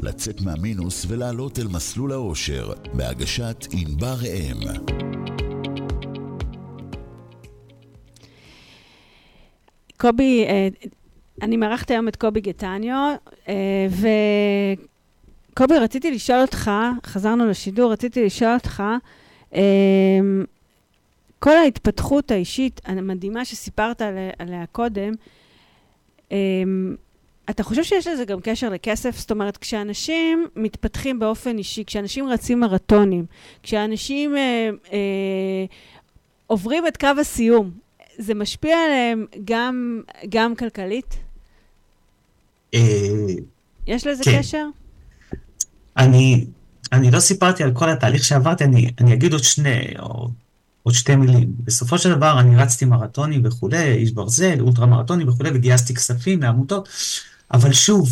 לצאת מהמינוס ולעלות אל מסלול האושר, בהגשת ענבר אם. קובי, אני מארחת היום את קובי גטניו, וקובי, רציתי לשאול אותך, חזרנו לשידור, רציתי לשאול אותך, כל ההתפתחות האישית המדהימה שסיפרת עליה קודם, אתה חושב שיש לזה גם קשר לכסף? זאת אומרת, כשאנשים מתפתחים באופן אישי, כשאנשים רצים מרתונים, כשאנשים אה, אה, עוברים את קו הסיום, זה משפיע עליהם גם, גם כלכלית? יש לזה כן. קשר? אני, אני לא סיפרתי על כל התהליך שעברתי, אני, אני אגיד עוד שני, או, עוד שתי מילים. בסופו של דבר אני רצתי מרתונים וכו', איש ברזל, אולטרה מרתונים וכו', וגייסתי כספים לעמותות, אבל שוב,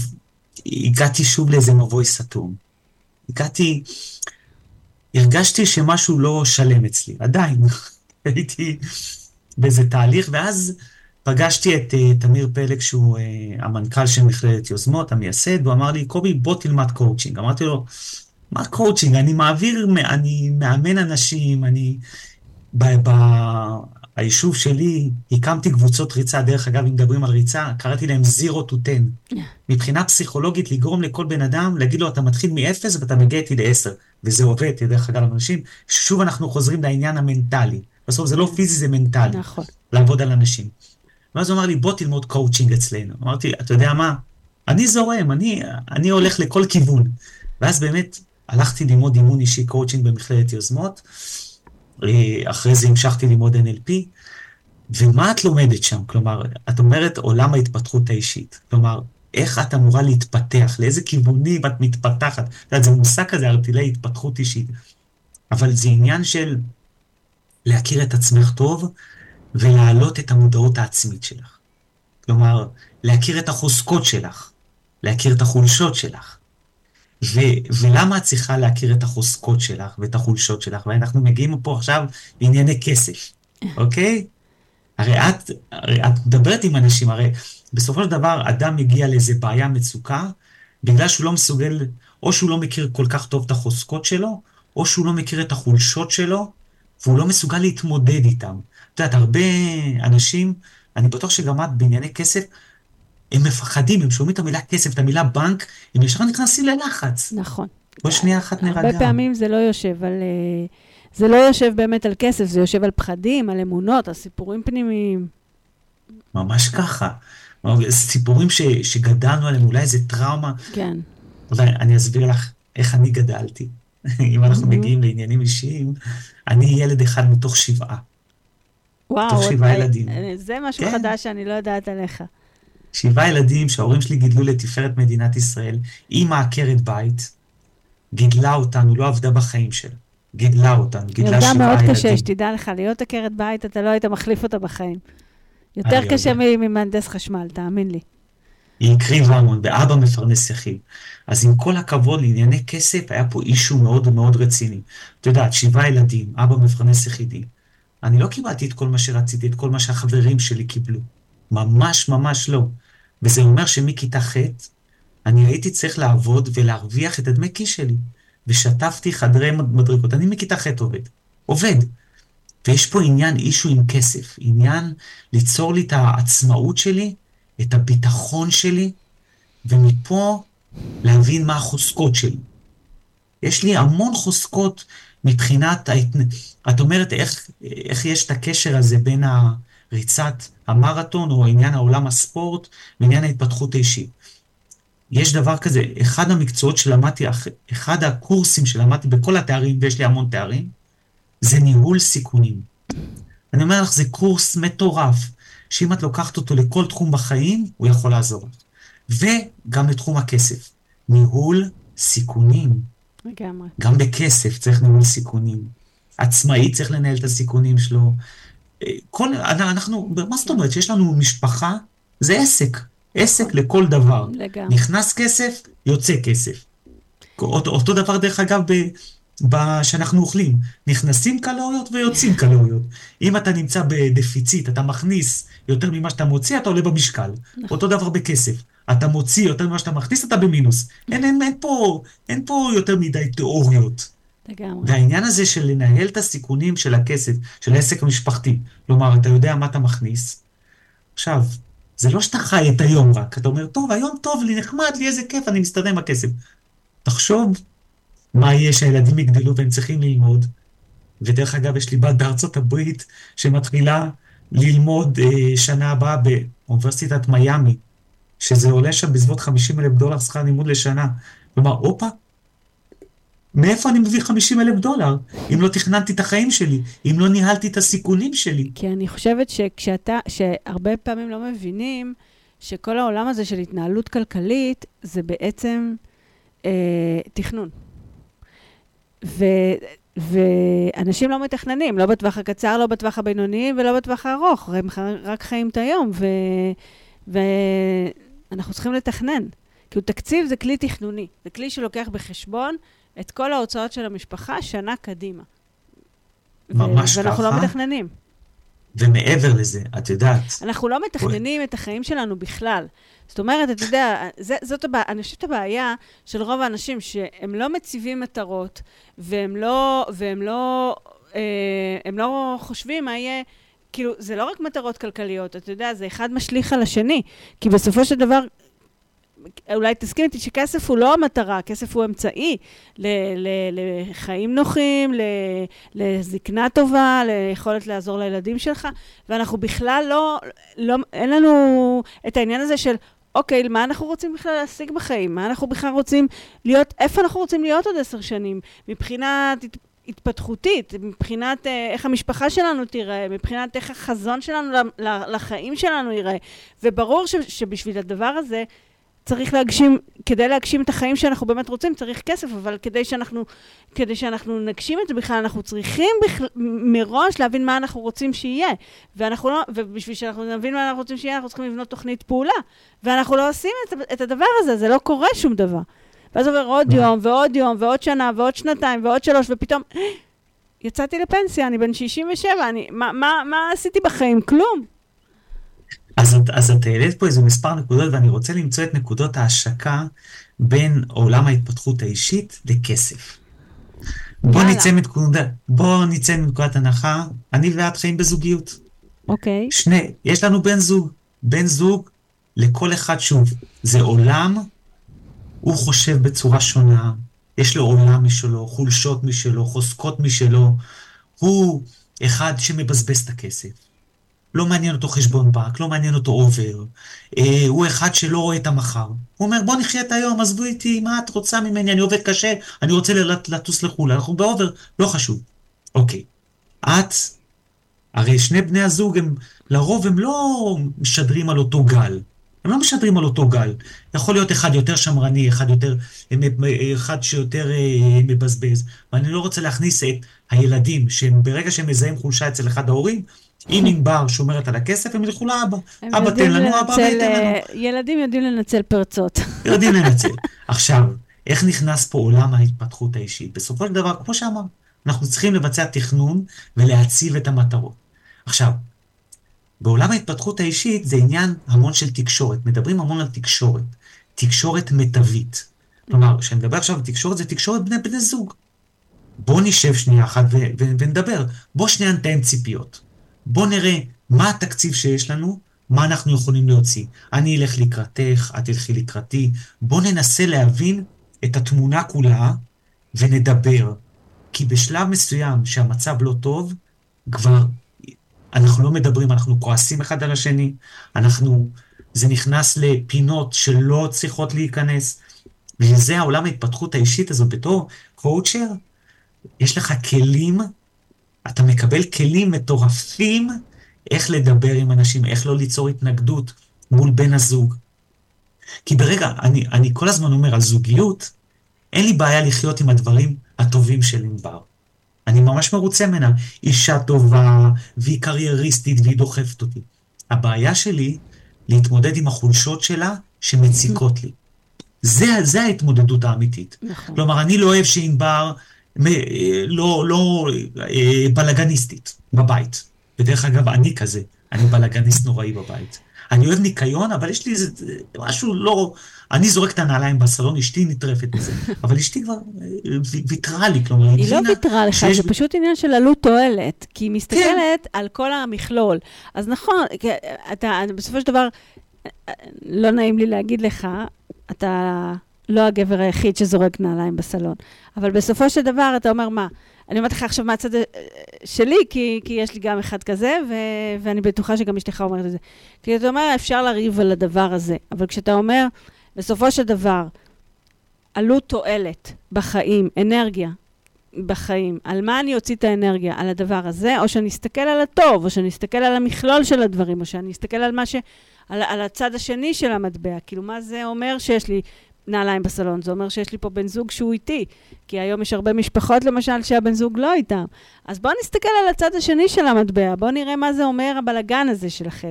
הגעתי שוב לאיזה מבוי סתום. הגעתי, הרגשתי שמשהו לא שלם אצלי, עדיין. הייתי באיזה תהליך, ואז פגשתי את uh, תמיר פלג, שהוא uh, המנכ"ל של מכללת יוזמות, המייסד, והוא אמר לי, קובי, בוא תלמד קואוצ'ינג. אמרתי לו, מה קואוצ'ינג? אני מעביר, אני מאמן אנשים, אני... ב- ב- היישוב שלי, הקמתי קבוצות ריצה, דרך אגב, אם מדברים על ריצה, קראתי להם זירו טו טן. מבחינה פסיכולוגית, לגרום לכל בן אדם, להגיד לו, אתה מתחיל מ-אפס ואתה מגיע איתי ל-עשר, וזה עובד, דרך אגב, אנשים, שוב אנחנו חוזרים לעניין המנטלי. בסוף זה לא פיזי, זה מנטלי, לעבוד על אנשים. ואז הוא אמר לי, בוא תלמוד קואוצ'ינג אצלנו. אמרתי, אתה יודע מה? אני זורם, אני, אני הולך לכל כיוון. ואז באמת, הלכתי ללמוד אימון אישי קואוצ'ינג במכללת יוזמות, אחרי זה המשכתי ללמוד אן אל פי, ומה את לומדת שם? כלומר, את אומרת עולם ההתפתחות האישית, כלומר, איך את אמורה להתפתח, לאיזה כיוונים את מתפתחת, זה מושג כזה, ארטילי התפתחות אישית, אבל זה עניין של להכיר את עצמך טוב, ולהעלות את המודעות העצמית שלך, כלומר, להכיר את החוזקות שלך, להכיר את החולשות שלך, ו- ולמה את צריכה להכיר את החוזקות שלך ואת החולשות שלך? ואנחנו מגיעים פה עכשיו לענייני כסף, אוקיי? הרי את, הרי את מדברת עם אנשים, הרי בסופו של דבר אדם מגיע לאיזה בעיה מצוקה, בגלל שהוא לא מסוגל, או שהוא לא מכיר כל כך טוב את החוזקות שלו, או שהוא לא מכיר את החולשות שלו, והוא לא מסוגל להתמודד איתם. את יודעת, הרבה אנשים, אני בטוח שגם את בענייני כסף, הם מפחדים, הם שומעים את המילה כסף, את המילה בנק, הם ישר נכנסים ללחץ. נכון. בוא שנייה אחת נרגע. הרבה פעמים זה לא יושב על, זה לא יושב באמת על כסף, זה יושב על פחדים, על אמונות, על סיפורים פנימיים. ממש ככה. סיפורים ש, שגדלנו עליהם, אולי איזה טראומה. כן. אבל אני אסביר לך איך אני גדלתי. אם אנחנו מגיעים לעניינים אישיים, אני ילד אחד מתוך שבעה. וואו. מתוך שבעה ילדים. זה משהו חדש שאני לא יודעת עליך. שבעה ילדים שההורים שלי גידלו לתפארת מדינת ישראל, אימא עקרת בית, גידלה אותנו, לא עבדה בחיים שלה, גידלה אותנו, גידלה שבעה ילדים. מאוד קשה, שתדע לך, להיות עקרת בית, אתה לא היית מחליף אותה בחיים. יותר קשה ממהנדס חשמל, תאמין לי. היא הקריבה המון, ואבא מפרנס יחיד. אז עם כל הכבוד לענייני כסף, היה פה אישו מאוד מאוד רציני. אתה יודעת, שבעה ילדים, אבא מפרנס יחידי. אני לא קיבלתי את כל מה שרציתי, את כל מה שהחברים שלי קיבלו. ממש, ממש לא. וזה אומר שמכיתה ח' אני הייתי צריך לעבוד ולהרוויח את הדמי כיס שלי, ושתפתי חדרי מדרגות, אני מכיתה ח' עובד, עובד, ויש פה עניין אישו עם כסף, עניין ליצור לי את העצמאות שלי, את הביטחון שלי, ומפה להבין מה החוזקות שלי. יש לי המון חוזקות מבחינת, את אומרת איך, איך יש את הקשר הזה בין ה... ריצת המרתון, או עניין העולם הספורט, ועניין ההתפתחות האישית. יש דבר כזה, אחד המקצועות שלמדתי, אחד הקורסים שלמדתי בכל התארים, ויש לי המון תארים, זה ניהול סיכונים. אני אומר לך, זה קורס מטורף, שאם את לוקחת אותו לכל תחום בחיים, הוא יכול לעזור. וגם לתחום הכסף. ניהול סיכונים. לגמרי. גם בכסף צריך ניהול סיכונים. עצמאי צריך לנהל את הסיכונים שלו, כל, אנחנו, מה זאת אומרת, שיש לנו משפחה, זה עסק, עסק לכל דבר. לגמרי. נכנס כסף, יוצא כסף. אותו, אותו דבר דרך אגב ב, ב, שאנחנו אוכלים, נכנסים קלוריות ויוצאים קלוריות. אם אתה נמצא בדפיציט, אתה מכניס יותר ממה שאתה מוציא, אתה עולה במשקל. אותו דבר בכסף, אתה מוציא יותר ממה שאתה מכניס, אתה במינוס. אין, אין, אין פה, אין פה יותר מדי תיאוריות. לגמרי. והעניין הזה של לנהל את הסיכונים של הכסף, של העסק המשפחתי, כלומר, אתה יודע מה אתה מכניס. עכשיו, זה לא שאתה חי את היום רק, אתה אומר, טוב, היום טוב לי, נחמד לי, איזה כיף, אני מסתדר עם הכסף. תחשוב מה יהיה שהילדים יגדלו והם צריכים ללמוד, ודרך אגב, יש לי בת בארצות הברית שמתחילה ללמוד אה, שנה הבאה באוניברסיטת מייאמי, שזה עולה שם בסביבות חמישים אלף דולר שכר לימוד לשנה. כלומר, אופה, מאיפה אני מביא חמישים אלף דולר, אם לא תכננתי את החיים שלי, אם לא ניהלתי את הסיכונים שלי? כי אני חושבת שכשאתה, שהרבה פעמים לא מבינים, שכל העולם הזה של התנהלות כלכלית, זה בעצם אה, תכנון. ו, ואנשים לא מתכננים, לא בטווח הקצר, לא בטווח הבינוני, ולא בטווח הארוך, הם רק חיים את היום, ו, ואנחנו צריכים לתכנן. כי תקציב זה כלי תכנוני, זה כלי שלוקח בחשבון את כל ההוצאות של המשפחה שנה קדימה. ממש ככה. ואנחנו לא מתכננים. ומעבר לזה, את יודעת. אנחנו לא מתכננים את החיים שלנו בכלל. זאת אומרת, את יודע, זאת הבעיה, אני חושבת הבעיה של רוב האנשים, שהם לא מציבים מטרות, והם לא, והם לא, הם לא חושבים מה יהיה, כאילו, זה לא רק מטרות כלכליות, את יודע, זה אחד משליך על השני, כי בסופו של דבר, אולי תסכים איתי שכסף הוא לא המטרה, כסף הוא אמצעי לחיים נוחים, לזקנה טובה, ליכולת לעזור לילדים שלך, ואנחנו בכלל לא, לא, אין לנו את העניין הזה של, אוקיי, מה אנחנו רוצים בכלל להשיג בחיים? מה אנחנו בכלל רוצים להיות, איפה אנחנו רוצים להיות עוד עשר שנים? מבחינת התפתחותית, מבחינת איך המשפחה שלנו תיראה, מבחינת איך החזון שלנו לחיים שלנו ייראה, וברור ש, שבשביל הדבר הזה, צריך להגשים, כדי להגשים את החיים שאנחנו באמת רוצים, צריך כסף, אבל כדי שאנחנו, כדי שאנחנו נגשים את זה בכלל, אנחנו צריכים בכלל, מראש להבין מה אנחנו רוצים שיהיה. ואנחנו לא, ובשביל שאנחנו נבין מה אנחנו רוצים שיהיה, אנחנו צריכים לבנות תוכנית פעולה. ואנחנו לא עושים את, את הדבר הזה, זה לא קורה שום דבר. ואז עובר עוד יום, ועוד יום, ועוד שנה, ועוד שנתיים, ועוד שלוש, ופתאום, יצאתי לפנסיה, אני בן שישים ושבע, אני, מה, מה, מה עשיתי בחיים? כלום. אז, אז את העלית פה איזה מספר נקודות, ואני רוצה למצוא את נקודות ההשקה בין עולם ההתפתחות האישית לכסף. בוא נצא מתקודה, בוא נצא מתקודת הנחה, אני ואת חיים בזוגיות. אוקיי. שני, יש לנו בן זוג, בן זוג לכל אחד שוב. זה עולם, הוא חושב בצורה שונה, יש לו עולם משלו, חולשות משלו, חוזקות משלו, הוא אחד שמבזבז את הכסף. לא מעניין אותו חשבון בק, לא מעניין אותו עובר, אה, הוא אחד שלא רואה את המחר. הוא אומר, בוא נחיה את היום, עזבו איתי, מה את רוצה ממני, אני עובד קשה, אני רוצה לטוס לחול, אנחנו בעובר, לא חשוב. אוקיי, את, הרי שני בני הזוג, הם, לרוב הם לא משדרים על אותו גל, הם לא משדרים על אותו גל, יכול להיות אחד יותר שמרני, אחד, יותר, אחד שיותר מבזבז, ואני לא רוצה להכניס את הילדים, שברגע שהם מזהים חולשה אצל אחד ההורים, אם ענבר שומרת על הכסף, הם ילכו לאבא. אבא תן לנו, אבא תן לנו. ילדים יודעים לנצל פרצות. יודעים לנצל. עכשיו, איך נכנס פה עולם ההתפתחות האישית? בסופו של דבר, כמו שאמר, אנחנו צריכים לבצע תכנון ולהציב את המטרות. עכשיו, בעולם ההתפתחות האישית זה עניין המון של תקשורת. מדברים המון על תקשורת. תקשורת מיטבית. כלומר, כשאני מדבר עכשיו על תקשורת, זה תקשורת בני בני זוג. בוא נשב שנייה אחת ונדבר. בוא שנייה נתאם ציפיות. בוא נראה מה התקציב שיש לנו, מה אנחנו יכולים להוציא. אני אלך לקראתך, את תלכי לקראתי. בוא ננסה להבין את התמונה כולה ונדבר. כי בשלב מסוים שהמצב לא טוב, כבר אנחנו לא מדברים, אנחנו כועסים אחד על השני, אנחנו, זה נכנס לפינות שלא צריכות להיכנס. וזה העולם ההתפתחות האישית הזו בתור קואוצ'ר. יש לך כלים נדבר. אתה מקבל כלים מטורפים איך לדבר עם אנשים, איך לא ליצור התנגדות מול בן הזוג. כי ברגע, אני, אני כל הזמן אומר על זוגיות, אין לי בעיה לחיות עם הדברים הטובים של ענבר. אני ממש מרוצה ממנה, אישה טובה, והיא קרייריסטית, והיא דוחפת אותי. הבעיה שלי, להתמודד עם החולשות שלה שמציקות לי. זה, זה ההתמודדות האמיתית. נכון. כלומר, אני לא אוהב שענבר... לא, לא, בלגניסטית בבית. בדרך אגב, אני כזה, אני בלגניסט נוראי בבית. אני אוהב ניקיון, אבל יש לי איזה, משהו לא, אני זורק את הנעליים בסלון, אשתי נטרפת מזה. אבל אשתי כבר ויתרה לי, כלומר. היא לא ויתרה לך, זה פשוט עניין של עלות תועלת, כי היא מסתכלת על כל המכלול. אז נכון, אתה, בסופו של דבר, לא נעים לי להגיד לך, אתה... לא הגבר היחיד שזורק נעליים בסלון. אבל בסופו של דבר אתה אומר מה? אני אומרת לך עכשיו מהצד שלי, כי, כי יש לי גם אחד כזה, ו, ואני בטוחה שגם אשתך אומרת את זה. כי אתה אומר, אפשר להריב על הדבר הזה. אבל כשאתה אומר, בסופו של דבר, עלות תועלת בחיים, אנרגיה בחיים, על מה אני אוציא את האנרגיה? על הדבר הזה, או שאני אסתכל על הטוב, או שאני אסתכל על המכלול של הדברים, או שאני אסתכל על מה ש... על, על הצד השני של המטבע. כאילו מה זה אומר שיש לי... נעליים בסלון, זה אומר שיש לי פה בן זוג שהוא איתי, כי היום יש הרבה משפחות למשל שהבן זוג לא איתם. אז בואו נסתכל על הצד השני של המטבע, בואו נראה מה זה אומר הבלגן הזה שלכם.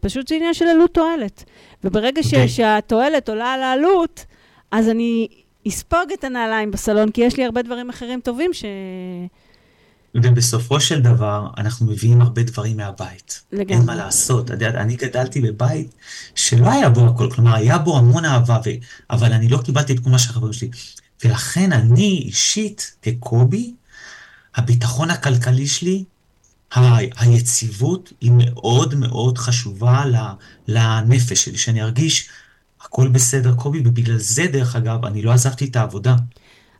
ופשוט זה עניין של עלות תועלת. וברגע שהתועלת עולה על העלות, אז אני אספוג את הנעליים בסלון, כי יש לי הרבה דברים אחרים טובים ש... ובסופו של דבר, אנחנו מביאים הרבה דברים מהבית. לגמרי. אין מה לעשות. אני גדלתי בבית שלא היה בו הכל, כלומר, היה בו המון אהבה, אבל אני לא קיבלתי את כל מה שהחברים שלי. ולכן אני אישית, כקובי, הביטחון הכלכלי שלי, היציבות היא מאוד מאוד חשובה לנפש שלי, שאני ארגיש הכל בסדר, קובי, ובגלל זה, דרך אגב, אני לא עזבתי את העבודה.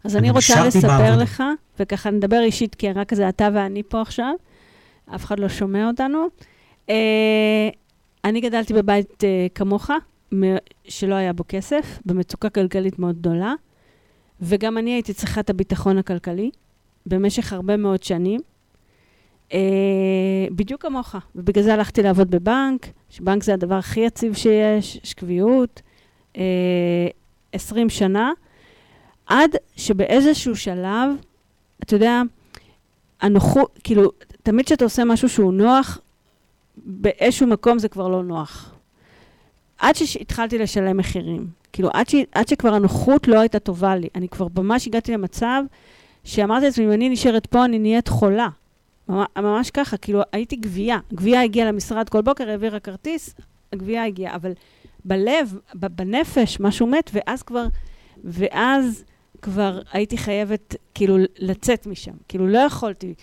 אז אני רוצה לספר לך, וככה נדבר אישית, כי רק זה אתה ואני פה עכשיו, אף אחד לא שומע אותנו. אני גדלתי בבית כמוך, שלא היה בו כסף, במצוקה כלכלית מאוד גדולה, וגם אני הייתי צריכה את הביטחון הכלכלי, במשך הרבה מאוד שנים, בדיוק כמוך, ובגלל זה הלכתי לעבוד בבנק, שבנק זה הדבר הכי יציב שיש, שקביעות, עשרים שנה, עד שבאיזשהו שלב, אתה יודע, הנוחות, כאילו, תמיד שאתה עושה משהו שהוא נוח, באיזשהו מקום זה כבר לא נוח. עד שהתחלתי לשלם מחירים, כאילו, עד, ש, עד שכבר הנוחות לא הייתה טובה לי, אני כבר ממש הגעתי למצב, שאמרתי לעצמי, אם אני נשארת פה, אני נהיית חולה. ממש ככה, כאילו, הייתי גבייה. גבייה הגיעה למשרד כל בוקר, העבירה כרטיס, הגבייה הגיעה, אבל בלב, בנפש, משהו מת, ואז כבר, ואז כבר הייתי חייבת, כאילו, לצאת משם. כאילו, לא יכולתי.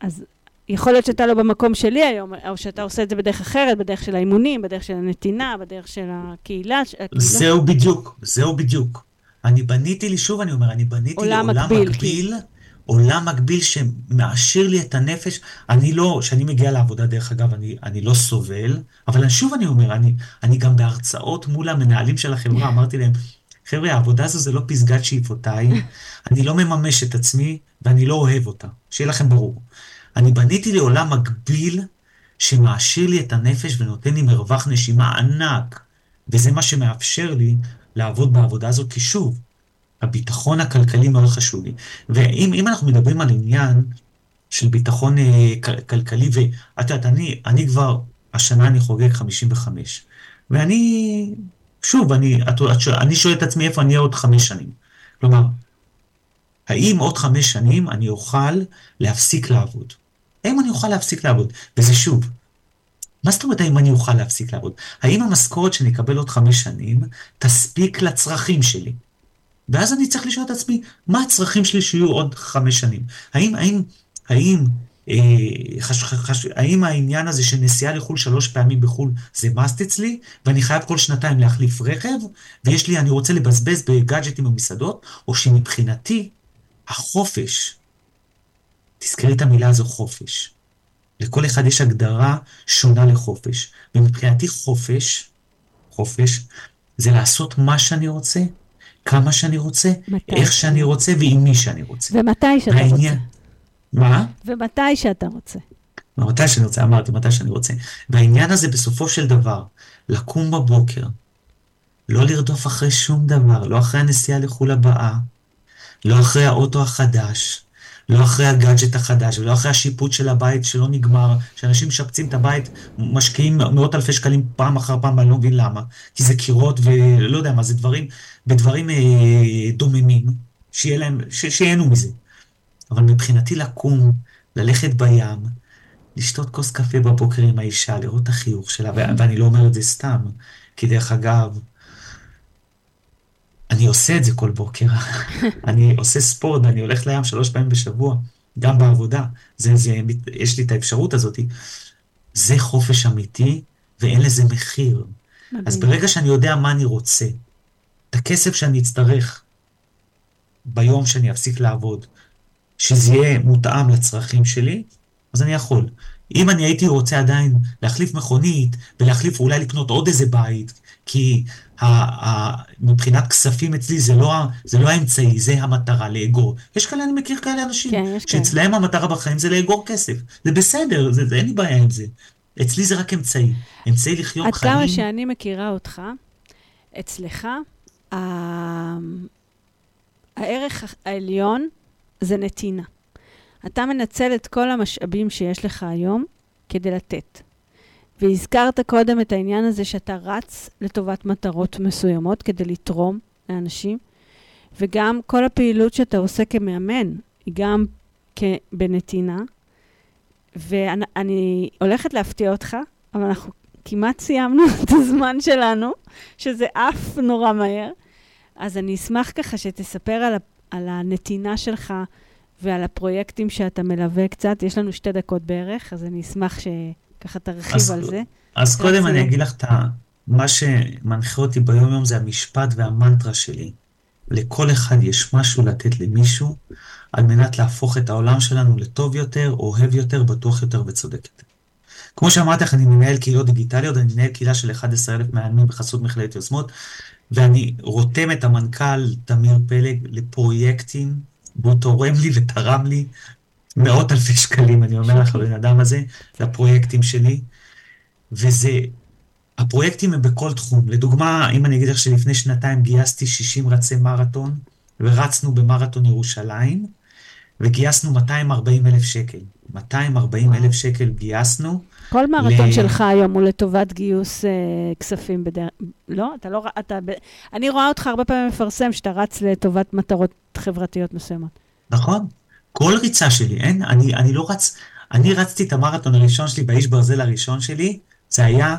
אז יכול להיות שאתה לא במקום שלי היום, או שאתה עושה את זה בדרך אחרת, בדרך של האימונים, בדרך של הנתינה, בדרך של הקהילה. זהו בדיוק, זהו בדיוק. אני בניתי לי, שוב אני אומר, אני בניתי לעולם מקביל, עולם מקביל שמעשיר לי את הנפש. אני לא, שאני מגיע לעבודה, דרך אגב, אני, אני לא סובל, אבל שוב אני אומר, אני, אני גם בהרצאות מול המנהלים של החברה, אמרתי להם, חבר'ה, העבודה הזו זה לא פסגת שאיפותיי, אני לא מממש את עצמי, ואני לא אוהב אותה. שיהיה לכם ברור. אני בניתי לעולם מקביל שמעשיר לי את הנפש ונותן לי מרווח נשימה ענק, וזה מה שמאפשר לי לעבוד בעבודה הזו, כי שוב, הביטחון הכלכלי מאוד חשוב לי. ואם אם אנחנו מדברים על עניין של ביטחון אה, כל, כלכלי, ואת יודעת, אני, אני כבר, השנה אני חוגג חמישים וחמש, ואני, שוב, אני, את, את, אני שואל את עצמי איפה אני עוד חמש שנים. כלומר, האם עוד חמש שנים אני אוכל להפסיק לעבוד? האם אני אוכל להפסיק לעבוד? וזה שוב, מה זאת אומרת האם אני אוכל להפסיק לעבוד? האם המשכורת שאני אקבל עוד חמש שנים תספיק לצרכים שלי? ואז אני צריך לשאול את עצמי, מה הצרכים שלי שיהיו עוד חמש שנים? האם, האם, האם, אה, חש, חש, האם העניין הזה של נסיעה לחול שלוש פעמים בחול זה מאסט אצלי, ואני חייב כל שנתיים להחליף רכב, ויש לי, אני רוצה לבזבז בגאדג'טים ומסעדות, או שמבחינתי, החופש, תזכרי את המילה הזו, חופש. לכל אחד יש הגדרה שונה לחופש. ומבחינתי חופש, חופש, זה לעשות מה שאני רוצה, כמה שאני רוצה, איך שאני רוצה, ועם מי שאני רוצה. ומתי שאתה רוצה. מה? ומתי שאתה רוצה. מתי שאני רוצה, אמרתי, מתי שאני רוצה. והעניין הזה בסופו של דבר, לקום בבוקר, לא לרדוף אחרי שום דבר, לא אחרי הנסיעה לחול הבאה, לא אחרי האוטו החדש, לא אחרי הגאדג'ט החדש, ולא אחרי השיפוט של הבית שלא נגמר, שאנשים משפצים את הבית, משקיעים מאות אלפי שקלים פעם אחר פעם, אני לא מבין למה, כי זה קירות ולא יודע מה, זה דברים, בדברים אה, דוממים, שיהיה להם, ש, שיהנו מזה. אבל מבחינתי לקום, ללכת בים, לשתות כוס קפה בבוקר עם האישה, לראות את החיוך שלה, ואני לא אומר את זה סתם, כי דרך אגב, אני עושה את זה כל בוקר, אני עושה ספורט, אני הולך לים שלוש פעמים בשבוע, גם בעבודה, זה, זה, יש לי את האפשרות הזאת, זה חופש אמיתי, ואין לזה מחיר. אז ברגע שאני יודע מה אני רוצה, את הכסף שאני אצטרך, ביום שאני אפסיק לעבוד, שזה יהיה מותאם לצרכים שלי, אז אני יכול. אם אני הייתי רוצה עדיין להחליף מכונית, ולהחליף אולי לקנות עוד איזה בית, כי מבחינת כספים אצלי זה לא, זה לא האמצעי, זה המטרה, לאגור. יש כאלה, אני מכיר כאלה אנשים, שאצלהם המטרה בחיים זה לאגור כסף. זה בסדר, זה, אין לי בעיה עם זה. אצלי זה רק אמצעי. אמצעי לחיות חיים. עד כמה שאני מכירה אותך, אצלך, הערך העליון זה נתינה. אתה מנצל את כל המשאבים שיש לך היום, כדי לתת. והזכרת קודם את העניין הזה שאתה רץ לטובת מטרות מסוימות כדי לתרום לאנשים, וגם כל הפעילות שאתה עושה כמאמן היא גם בנתינה, ואני הולכת להפתיע אותך, אבל אנחנו כמעט סיימנו את הזמן שלנו, שזה אף נורא מהר, אז אני אשמח ככה שתספר על, על הנתינה שלך ועל הפרויקטים שאתה מלווה קצת, יש לנו שתי דקות בערך, אז אני אשמח שככה תרחיב אז, על זה. אז קודם זה... אני אגיד לך, מה שמנחה אותי ביום יום זה המשפט והמנטרה שלי, לכל אחד יש משהו לתת למישהו, על מנת להפוך את העולם שלנו לטוב יותר, אוהב יותר, בטוח יותר וצודק יותר. כמו שאמרתי לך, אני מנהל קהילות דיגיטליות, אני מנהל קהילה של אחד עשר אלף מאמנים בחסות מכללת יוזמות, ואני רותם את המנכ"ל תמיר פלג לפרויקטים, והוא תורם לי ותרם לי מאות אלפי שקלים, אני אומר לך, לבן אדם הזה, לפרויקטים שלי, וזה... הפרויקטים הם בכל תחום. לדוגמה, אם אני אגיד לך שלפני שנתיים גייסתי שישים רצי מרתון, ורצנו במרתון ירושלים, וגייסנו מאתיים וארבעים אלף שקל. מאתיים וארבעים אלף שקל גייסנו. כל מרתון ל... שלך היום הוא לטובת גיוס אה, כספים בדרך... לא? אתה לא... אתה... אני רואה אותך הרבה פעמים מפרסם שאתה רץ לטובת מטרות חברתיות מסוימות. נכון. כל ריצה שלי, אין? אני, אני לא רץ... אני רצתי את המרתון הראשון שלי, באיש ברזל הראשון שלי, זה היה...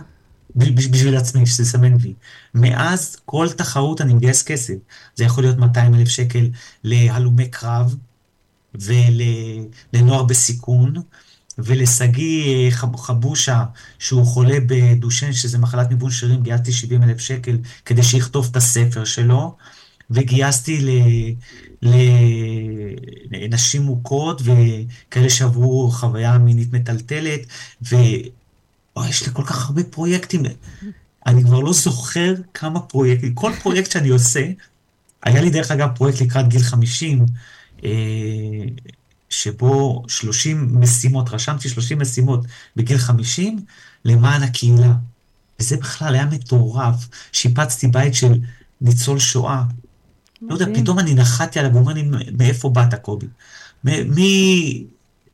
בשביל עצמי, שזה סמן וי. מאז כל תחרות אני מגייס כסף. זה יכול להיות מאתיים אלף שקל להלומי קרב, ולנוער בסיכון, ולסגי חבושה, שהוא חולה בדושן, שזה מחלת ניוון שרירים, גייסתי שבעים אלף שקל, כדי שיכתוב את הספר שלו, וגייסתי לנשים מוכות, וכאלה שעברו חוויה מינית מטלטלת, ו... או, יש לי כל כך הרבה פרויקטים, אני כבר לא זוכר כמה פרויקטים, כל פרויקט שאני עושה, היה לי דרך אגב פרויקט לקראת גיל חמישים, שבו שלושים משימות, רשמתי שלושים משימות בגיל חמישים, למען הקהילה, וזה בכלל היה מטורף, שיפצתי בית של ניצול שואה, לא יודע, פתאום אני נחתי עליו, ואומר לי, מאיפה באת קובי? מי...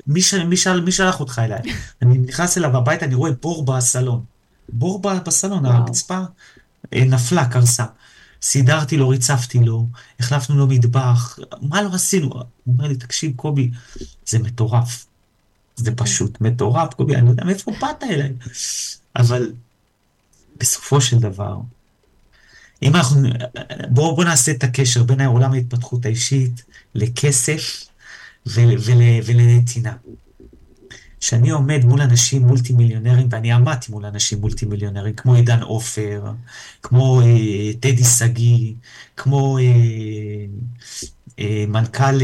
מי, ש... מי, שאל... מי שלח אותך אליי? אני נכנס אליו הביתה, אני רואה בור בסלון. בור בסלון, הרצפה נפלה, קרסה. סידרתי לו, ריצפתי לו, החלפנו לו מטבח, מה לא עשינו? הוא אומר לי, תקשיב קובי, זה מטורף. זה פשוט מטורף, קובי, אני לא יודע מאיפה באת אליי. אבל בסופו של דבר, אם אנחנו... בואו בוא נעשה את הקשר בין העולם ההתפתחות האישית לכסף, ולנתינה. שאני עומד מול אנשים מולטי מיליונרים, ואני עמדתי מול אנשים מולטי מיליונרים, כמו עידן אופר, כמו תדי סגי, כמו מנכ"ל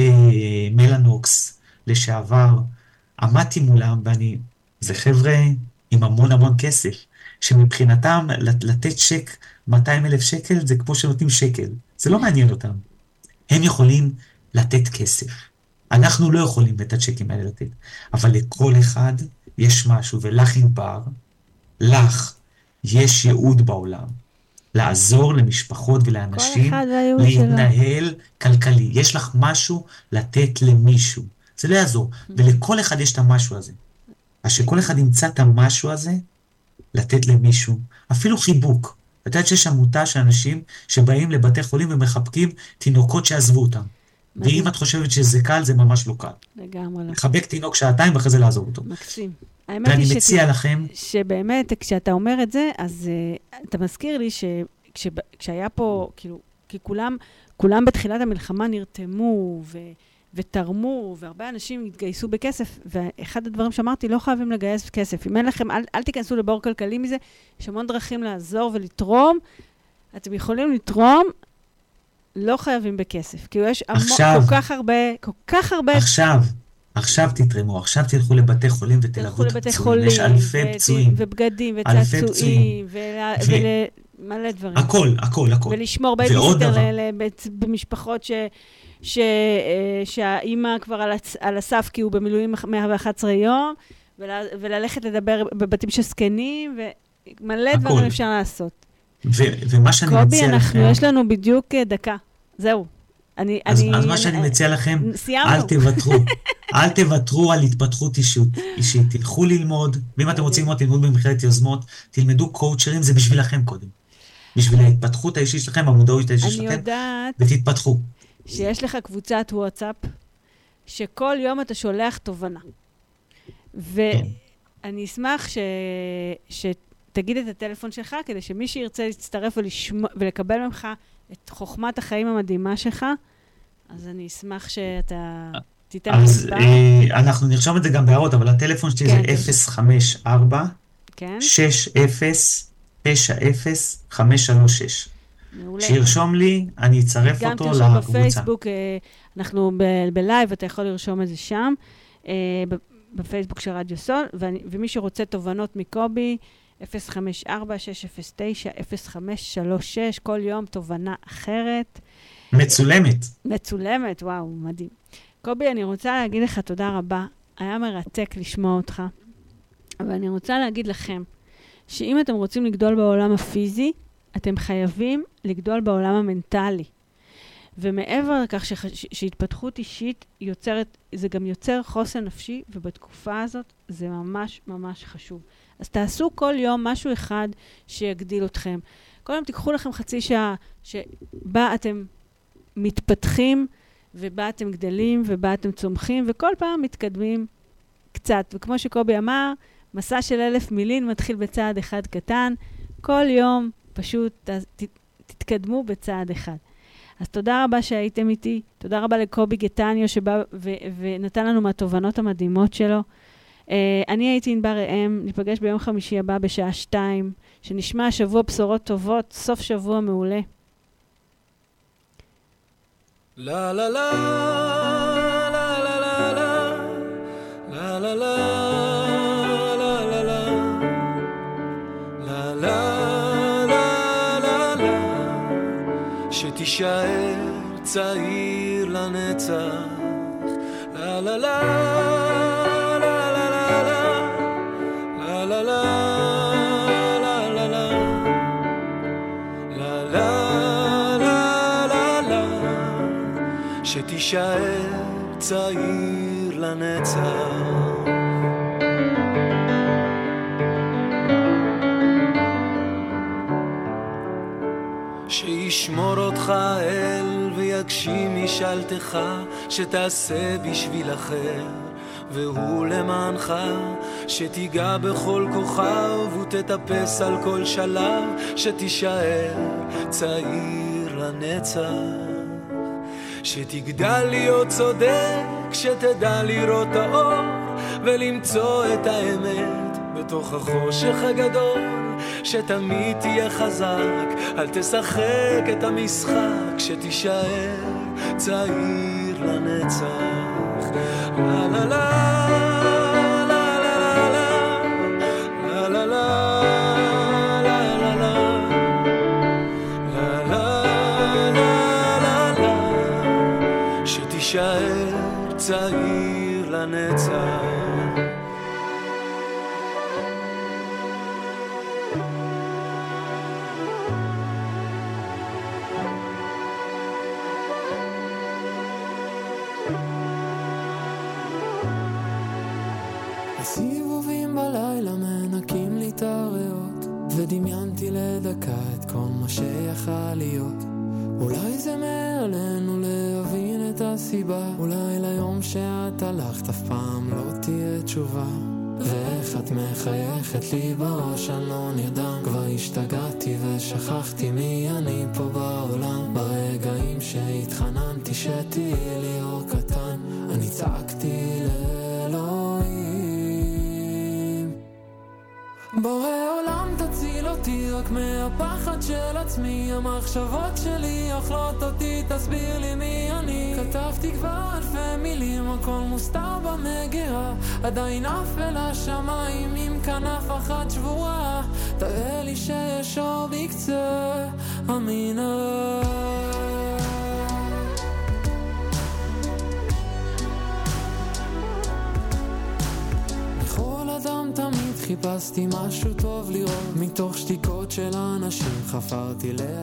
מלנוקס לשעבר, עמדתי מולם, ואני, זה חבר'ה עם המון המון כסף, שמבחינתם לתת שק מאתיים אלף שקל, זה כמו שנותנים שקל, זה לא מעניין אותם. הם יכולים לתת כסף. אנחנו לא יכולים את הצ'קים האלה לתת, אבל לכל אחד יש משהו, ולך ענבר, לך יש ייעוד בעולם, לעזור למשפחות ולאנשים, להתנהל שלו. כלכלי, יש לך משהו לתת למישהו, זה לא יעזור, ולכל אחד יש את המשהו הזה, אז שכל אחד ימצא את המשהו הזה, לתת למישהו, אפילו חיבוק, אתה יודעת שיש עמותה של אנשים, שבאים לבתי חולים ומחבקים תינוקות שעזבו אותם, ואם את חושבת שזה קל, זה ממש לא קל. לגמרי. לחבק תינוק שעתיים, ואחרי זה לעזוב אותו. מקסים. ואני מציע לכם... שבאמת, כשאתה אומר את זה, אז אתה מזכיר לי שכשהיה פה, כאילו, כי כולם, כולם בתחילת המלחמה נרתמו ותרמו, והרבה אנשים התגייסו בכסף, ואחד הדברים שאמרתי, לא חייבים לגייס כסף. אם אין לכם, אל תיכנסו לבור כלכלי מזה, יש המון דרכים לעזור ולתרום. אתם יכולים לתרום... לא חייבים בכסף, כי יש עכשיו, כל כך הרבה, כל כך הרבה... עכשיו, עכשיו תתרמו, עכשיו תלכו לבתי חולים ותלכו לבתי חולים, יש אלפי ו- פצועים, ובגדים, וצעצועים, ומלא ו- ו- דברים. הכל, הכל, הכל. ולשמור בייביסיטר במשפחות ש... ש... שהאימא כבר על, הצ... על הסף, כי הוא במילואים מאה ואחד עשר יום, ול... וללכת לדבר בבתים של זקנים, ומלא דברים אפשר לעשות. ו- ומה שאני קובי, מציע אנחנו, לכם... קובי, יש לנו בדיוק דקה. זהו. אני, אז, אני, אז מה שאני מציע לכם, סיימנו. אל תוותרו, אל תוותרו על התפתחות אישית, אישית, תלכו ללמוד, ואם אתם רוצים ללמוד, תלמוד במכללת יוזמות, תלמדו קואוצ'רים, זה בשביל לכם קודם, בשביל ההתפתחות האישית שלכם, המודעות האישית שלכם, יודעת, ותתפתחו. שיש לך קבוצת וואטסאפ, שכל יום אתה שולח תובנה, ואני אשמח ש... ש... תגיד את הטלפון שלך, כדי שמי שירצה להצטרף ולשמוע, ולקבל ממך את חוכמת החיים המדהימה שלך, אז אני אשמח שאתה תיתן אז מספר. אה, אנחנו נרשום את זה גם בהערות, אבל הטלפון שלי כן, זה אפס חמש ארבע שש אפס תשע אפס חמש שלוש שש. מעולה. שירשום לי, אני אצרף אותו לקבוצה. גם תרשום בפייסבוק, אה, אנחנו ב- בלייב, אתה יכול לרשום את זה שם, אה, בפייסבוק של רדיו סול, ואני, ומי שרוצה תובנות מקובי, אפס חמש ארבע שש אפס תשע אפס חמש שלוש שש, כל יום תובנה אחרת. מצולמת. מצולמת, וואו, מדהים. קובי, אני רוצה להגיד לך תודה רבה. היה מרתק לשמוע אותך. אבל אני רוצה להגיד לכם, שאם אתם רוצים לגדול בעולם הפיזי, אתם חייבים לגדול בעולם המנטלי. ומעבר לכך שהתפתחות אישית יוצרת, זה גם יוצר חוסן נפשי, ובתקופה הזאת זה ממש ממש חשוב. אז תעשו כל יום משהו אחד שיגדיל אתכם. כל יום תיקחו לכם חצי שעה שבה אתם מתפתחים, ובה אתם גדלים, ובה אתם צומחים, וכל פעם מתקדמים קצת. וכמו שקובי אמר, מסע של אלף מילים מתחיל בצעד אחד קטן. כל יום פשוט תתקדמו בצעד אחד. אז תודה רבה שהייתם איתי. תודה רבה לקובי גטניו שבא ו- ונתן לנו מהתובנות המדהימות שלו. Uh, אני הייתי ענבר ראם, ניפגש ביום חמישי הבא בשעה שתיים, שנשמע שבוע בשורות טובות, סוף שבוע מעולה. לה לה לה לה לה לה לה לה לה שתישאר צעיר לנצח, לה לה לה לה לה לה לה לה לה לה לה לה לה לה לה לה שתישאר צעיר לנצח. שישמור אותך אל ויגשים משאלתך, שתעשה בשביל אחר והוא למענך, שתיגע בכל כוכב ותטפס על כל שלב, שתישאר צעיר לנצח, שתגדל להיות צודק, שתדע לראות האור ולמצוא את האמת בתוך החושך הגדול, שתמיד תהיה חזק, אל תשחק את המשחק, שתישאר צעיר לנצח. לה לה לה דמיינתי לדקה את כל מה שיכל להיות, אולי זה מעלינו להבין את הסיבה, אולי ליום שאת הלכת אף פעם לא תהיה תשובה, ואיך את מחייכת לי בראש אני לא נרדם, כבר השתגעתי ושכחתי מי אני פה בעולם, ברגעים שהתחננתי שתהיה לי אור קטן, אני צעקתי לאלוהים בורא תציל אותי רק מהפחד של עצמי, המחשבות שלי אוכלות אותי, תסביר לי מי אני, כתבתי כבר אלפי מילים, הכל מוסתר במגירה, עדיין אפל השמיים עם כנף אחת שבורה, תראה לי שיש אור בקצה המנהרה. חיפשתי משהו טוב לראות, מתוך שתיקות של אנשים חפרתי לה